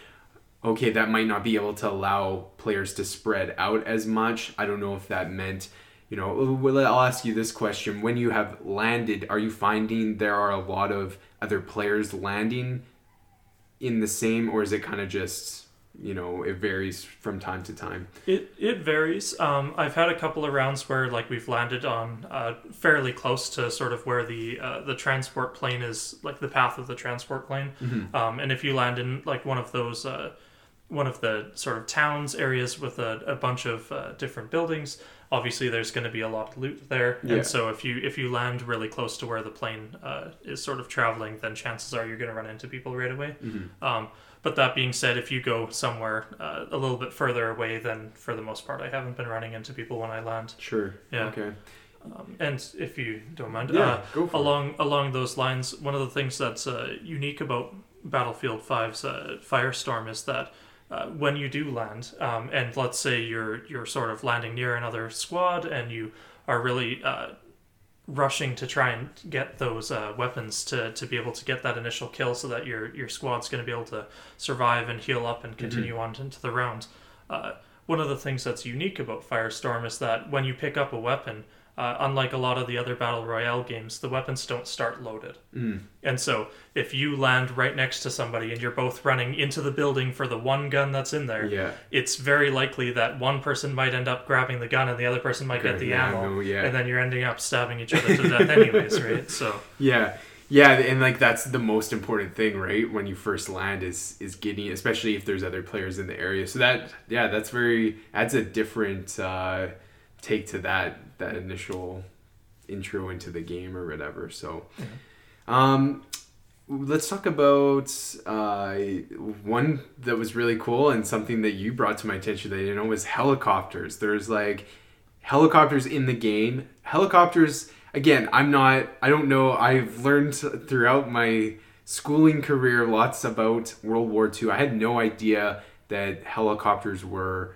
okay, that might not be able to allow players to spread out as much. I don't know if that meant, you know, I'll ask you this question. When you have landed, are you finding there are a lot of other players landing in the same, or is it kind of just... You know, it varies from time to time. It varies. I've had a couple of rounds where like we've landed on fairly close to sort of where the transport plane is, like the path of the transport plane. Mm-hmm. And if you land in like one of those, one of the sort of towns areas with a bunch of different buildings, obviously there's going to be a lot of loot there. Yeah. And so if you land really close to where the plane is sort of traveling, then chances are you're going to run into people right away. Mm-hmm. But that being said, if you go somewhere a little bit further away, then for the most part, I haven't been running into people when I land. Sure. Yeah. Okay. And if you don't mind, go for along those lines, one of the things that's unique about Battlefield 5's Firestorm is that when you do land, and let's say you're sort of landing near another squad and you are really rushing to try and get those weapons to be able to get that initial kill so that your squad's going to be able to survive and heal up and continue on into the round. One of the things that's unique about Firestorm is that when you pick up a weapon, unlike a lot of the other Battle Royale games, the weapons don't start loaded. And so if you land right next to somebody and you're both running into the building for the one gun that's in there, it's very likely that one person might end up grabbing the gun and the other person might get the ammo, and then you're ending up stabbing each other to death anyways, right? So Yeah, and like that's the most important thing, right? When you first land is getting, especially if there's other players in the area. So that, that's very, adds a different take to that initial intro into the game or whatever. So let's talk about one that was really cool and something that you brought to my attention that I didn't know was helicopters. There's like helicopters in the game. Helicopters, again, I don't know. I've learned throughout my schooling career lots about World War II. I had no idea that helicopters were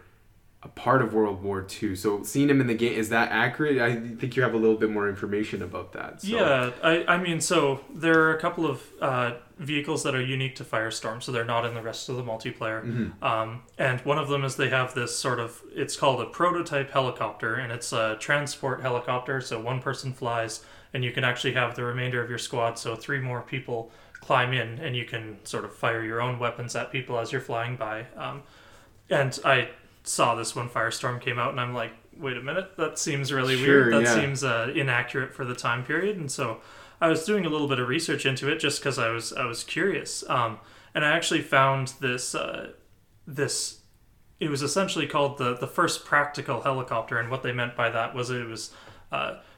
a part of World War II. So seeing him in the game, is that accurate? I think you have a little bit more information about that. So. Yeah, I mean, so there are a couple of vehicles that are unique to Firestorm, so they're not in the rest of the multiplayer. And one of them is they have this sort of, it's called a prototype helicopter, and it's a transport helicopter, so one person flies, and you can actually have the remainder of your squad, so three more people climb in, and you can sort of fire your own weapons at people as you're flying by. And I saw this when Firestorm came out and I'm like, wait a minute, that seems really weird. That seems inaccurate for the time period. And so I was doing a little bit of research into it just because I was curious. And I actually found this it was essentially called the first practical helicopter, and what they meant by that was it was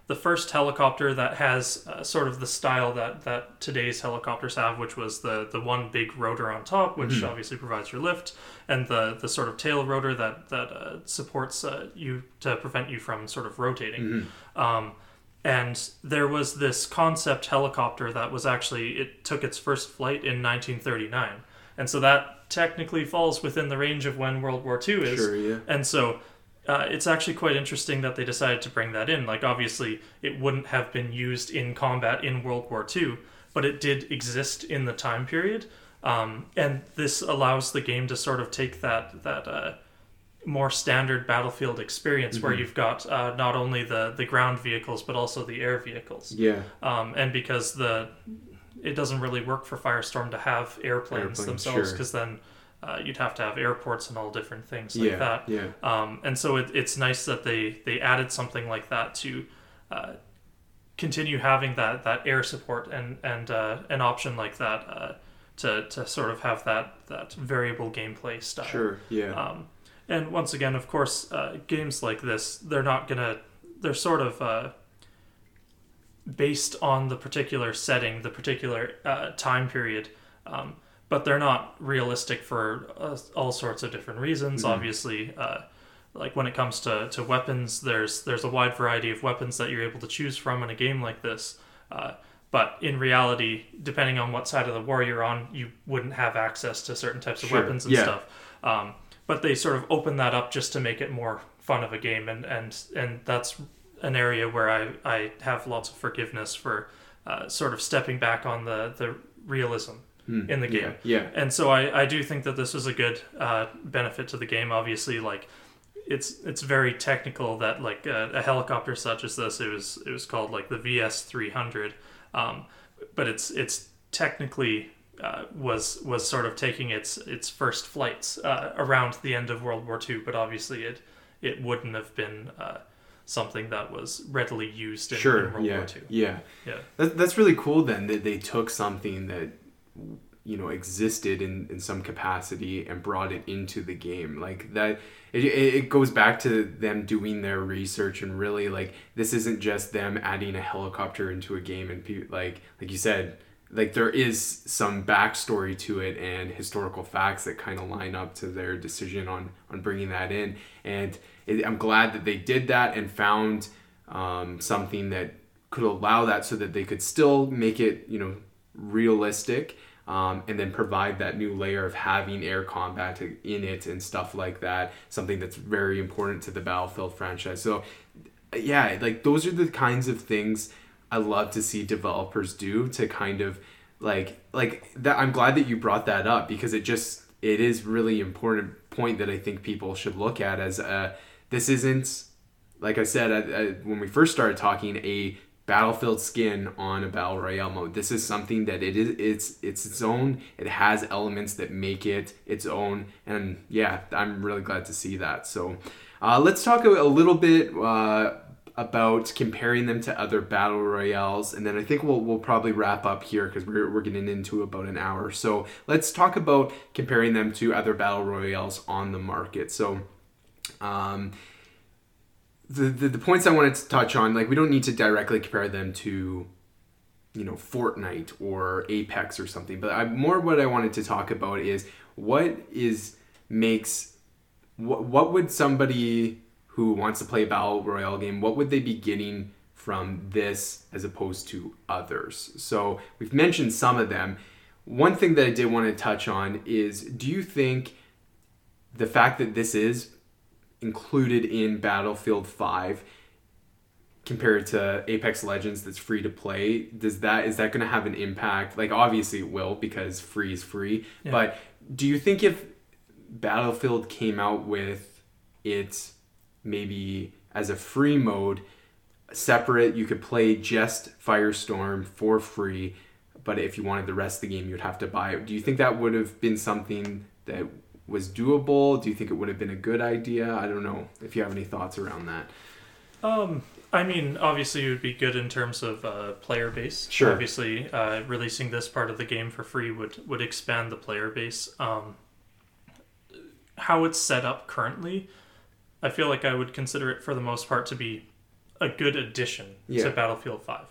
the first helicopter that has sort of the style that today's helicopters have, which was the one big rotor on top, which obviously provides your lift, and the sort of tail rotor that supports you to prevent you from sort of rotating. And there was this concept helicopter that was actually, it took its first flight in 1939. And so that technically falls within the range of when World War II is. And so it's actually quite interesting that they decided to bring that in. Like, obviously, it wouldn't have been used in combat in World War II, but it did exist in the time period. And this allows the game to sort of take that more standard Battlefield experience where you've got not only the ground vehicles, but also the air vehicles. And because it doesn't really work for Firestorm to have airplanes themselves, because then you'd have to have airports and all different things like that. And so it's nice that they added something like that to continue having that air support and an option like that to sort of have that variable gameplay style. And once again, of course, games like this, they're sort of based on the particular setting, the particular time period, but they're not realistic for all sorts of different reasons. Obviously, like when it comes to weapons, there's a wide variety of weapons that you're able to choose from in a game like this. But in reality, depending on what side of the war you're on, you wouldn't have access to certain types of weapons and stuff. But they sort of open that up just to make it more fun of a game, and that's an area where I have lots of forgiveness for sort of stepping back on the realism in the game. And so I do think that this was a good benefit to the game. Obviously, like it's very technical that like a helicopter such as this, it was called like the VS-300, but it's technically was sort of taking its first flights around the end of World War II, but obviously it wouldn't have been something that was readily used in World War II. That's really cool then that they took something that existed in some capacity and brought it into the game like that. It goes back to them doing their research and really like this isn't just them adding a helicopter into a game, and like you said, like there is some backstory to it and historical facts that kind of line up to their decision on bringing that in. And I'm glad that they did that and found something that could allow that so that they could still make it realistic, and then provide that new layer of having air combat in it and stuff like that, something that's very important to the Battlefield franchise. So yeah, like those are the kinds of things I love to see developers do to kind of like that. I'm glad that you brought that up, because it is really important point that I think people should look at as this isn't, like I said, when we first started talking, a Battlefield skin on a battle royale mode. This is something that it's its own. It has elements that make it its own, and yeah, I'm really glad to see that. So let's talk a little bit about comparing them to other battle royales, and then I think we'll probably wrap up here because we're getting into about an hour. So let's talk about comparing them to other battle royales on the market. So The points I wanted to touch on, like, we don't need to directly compare them to, you know, Fortnite or Apex or something, but what I wanted to talk about is what would somebody who wants to play a battle royale game, what would they be getting from this as opposed to others? So we've mentioned some of them. One thing that I did want to touch on is, do you think the fact that this is included in Battlefield 5 compared to Apex Legends that's free to play, is that going to have an impact? Like, obviously it will, because free is free. Yeah. But do you think if Battlefield came out with it maybe as a free mode, separate, you could play just Firestorm for free, but if you wanted the rest of the game, you'd have to buy it. Do you think that would have been something that was doable? Do you think it would have been a good idea? I don't know if you have any thoughts around that. I mean, obviously it would be good in terms of player base. Sure. Obviously, releasing this part of the game for free would expand the player base. How it's set up currently, I feel like I would consider it for the most part to be a good addition to Battlefield 5.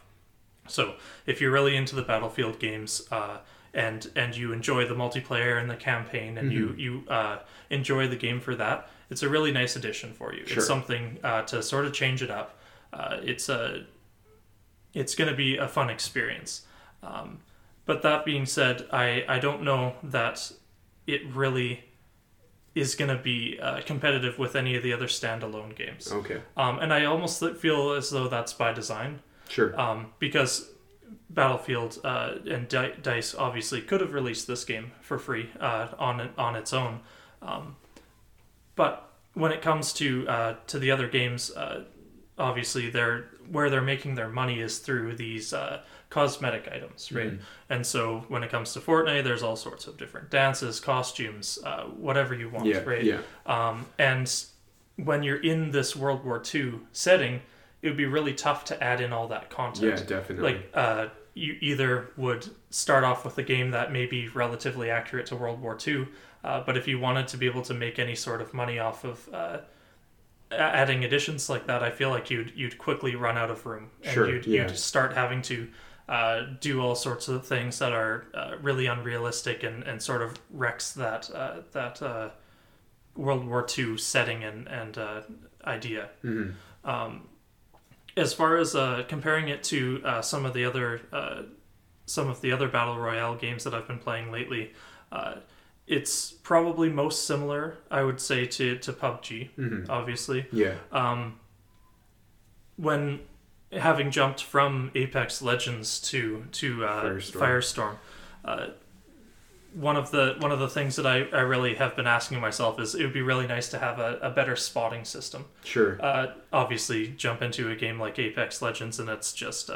So if you're really into the Battlefield games, and you enjoy the multiplayer and the campaign, and mm-hmm. you enjoy the game for that, it's a really nice addition for you. Sure. It's something to sort of change it up. It's going to be a fun experience. But that being said, I don't know that it really is going to be competitive with any of the other standalone games. Okay. And I almost feel as though that's by design. Sure. Because Battlefield and DICE obviously could have released this game for free on its own, but when it comes to the other games, obviously they're making their money is through these cosmetic items, right? Mm-hmm. And so when it comes to Fortnite, there's all sorts of different dances, costumes, whatever you want, right? Yeah. And when you're in this World War II setting, it would be really tough to add in all that content. Yeah, definitely. Like, you either would start off with a game that may be relatively accurate to World War II, but if you wanted to be able to make any sort of money off of adding additions like that, I feel like you'd quickly run out of room. And sure, you'd start having to do all sorts of things that are really unrealistic and sort of wrecks that World War II setting and idea. Mm-hmm. As far as comparing it to some of the other battle royale games that I've been playing lately, it's probably most similar, I would say, to PUBG. Mm-hmm. Obviously, yeah. When having jumped from Apex Legends to Firestorm, one of the things that I really have been asking myself is, it would be really nice to have a better spotting system. Sure. Obviously, jump into a game like Apex Legends and it's just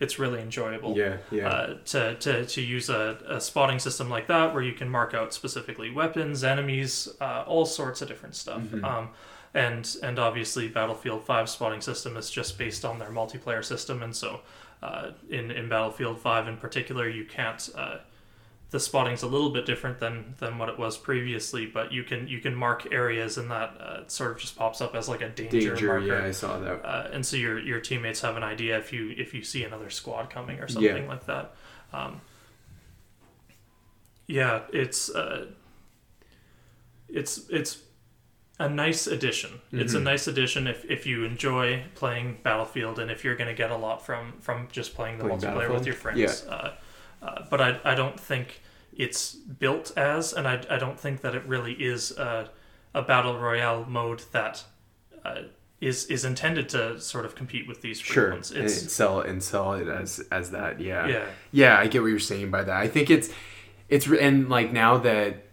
it's really enjoyable. Yeah, yeah. To use a spotting system like that, where you can mark out specifically weapons, enemies, all sorts of different stuff. Mm-hmm. And obviously, Battlefield 5 spotting system is just based on their multiplayer system, and so in Battlefield 5 in particular, you can't. The spotting's a little bit different than what it was previously, but you can mark areas, and that sort of just pops up as like a danger marker. Yeah, I saw that. And so your teammates have an idea if you see another squad coming or something like that. It's a nice addition. Mm-hmm. It's a nice addition if you enjoy playing Battlefield, and if you're going to get a lot from just playing multiplayer with your friends. Yeah. But I don't think it's built as, and I don't think that it really is a battle royale mode that is intended to sort of compete with these free ones. Sell it as that. Yeah, I get what you're saying by that. I think it's and like now that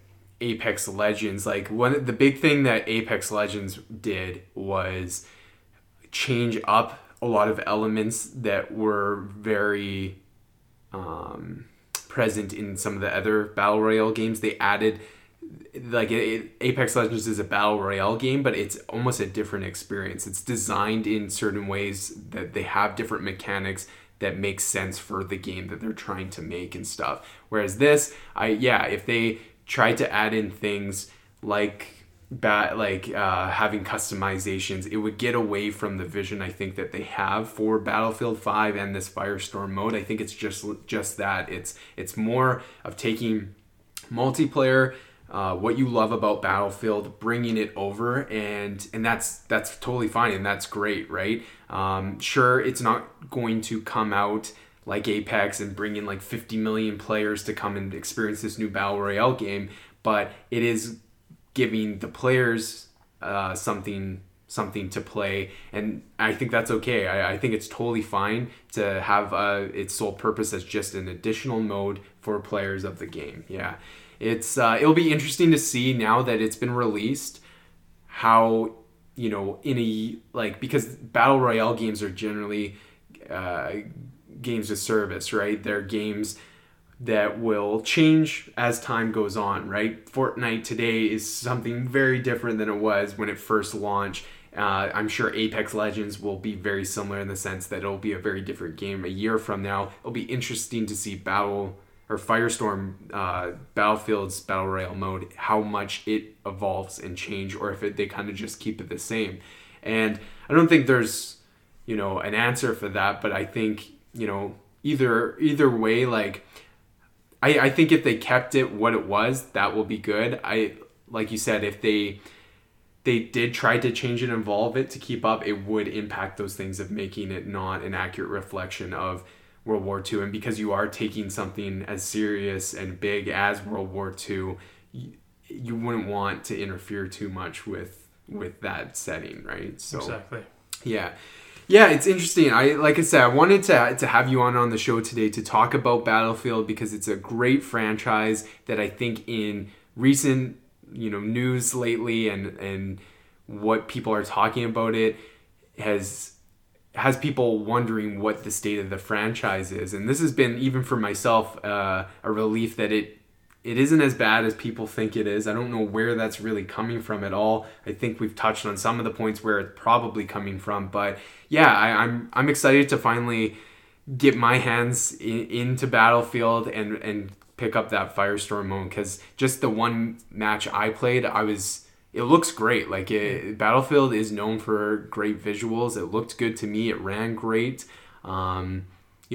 Apex Legends, like one the big thing that Apex Legends did was change up a lot of elements that were very present in some of the other battle royale games. They added like Apex Legends is a battle royale game, but it's almost a different experience. It's designed in certain ways that they have different mechanics that make sense for the game that they're trying to make and stuff. Whereas this, if they tried to add in things like having customizations, it would get away from the vision I think that they have for Battlefield 5 and this Firestorm mode. I think it's just that it's more of taking multiplayer, what you love about Battlefield, bringing it over, and that's totally fine and that's great, right? Sure, it's not going to come out like Apex and bring in like 50 million players to come and experience this new battle royale game, but it is giving the players something to play, and I think that's okay. I think it's totally fine to have its sole purpose as just an additional mode for players of the game. Yeah, it's it'll be interesting to see now that it's been released how, you know, because battle royale games are generally games of service, right? They're games that will change as time goes on, right? Fortnite today is something very different than it was when it first launched. I'm sure Apex Legends will be very similar in the sense that it'll be a very different game a year from now. It'll be interesting to see Battlefield's battle royale mode, how much it evolves and change, or if they kind of just keep it the same. And I don't think there's, you know, an answer for that, but I think, you know, either way, like, I think if they kept it what it was, that will be good. I like you said, if they did try to change and evolve it to keep up, it would impact those things of making it not an accurate reflection of World War II. And because you are taking something as serious and big as World War II, you wouldn't want to interfere too much with that setting, right? So, exactly. Yeah, it's interesting. I wanted to have you on the show today to talk about Battlefield because it's a great franchise that I think in recent, you know, news lately and what people are talking about it has people wondering what the state of the franchise is. And this has been, even for myself, a relief that it isn't as bad as people think it is. I don't know where that's really coming from at all. I think we've touched on some of the points where it's probably coming from, but yeah, I'm excited to finally get my hands into Battlefield and pick up that Firestorm mode, because just the one match I played, it looks great. Like Battlefield is known for great visuals. It looked good to me. It ran great. You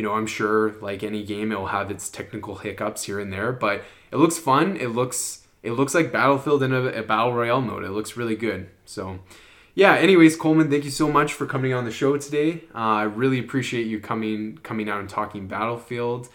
know, I'm sure like any game, it'll have its technical hiccups here and there, but it looks fun. It looks like Battlefield in a battle royale mode. It looks really good. So, yeah. Anyways, Coleman, thank you so much for coming on the show today. I really appreciate you coming out and talking Battlefield.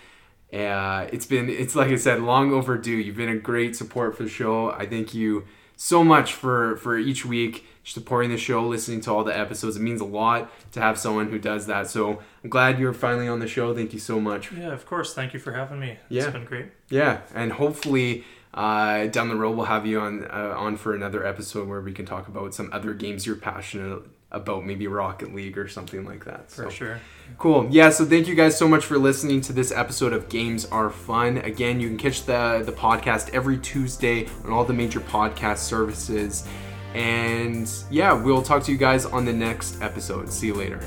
It's like I said, long overdue. You've been a great support for the show. I thank you so much for each week supporting the show, listening to all the episodes. It means a lot to have someone who does that. So I'm glad you're finally on the show. Thank you so much. Yeah, of course. Thank you for having me. Yeah. It's been great. Yeah, and hopefully down the road we'll have you on for another episode where we can talk about some other games you're passionate about, maybe Rocket League or something like that. For sure. Cool. Yeah, so thank you guys so much for listening to this episode of Games Are Fun. Again, you can catch the podcast every Tuesday on all the major podcast services. And yeah, we'll talk to you guys on the next episode. See you later.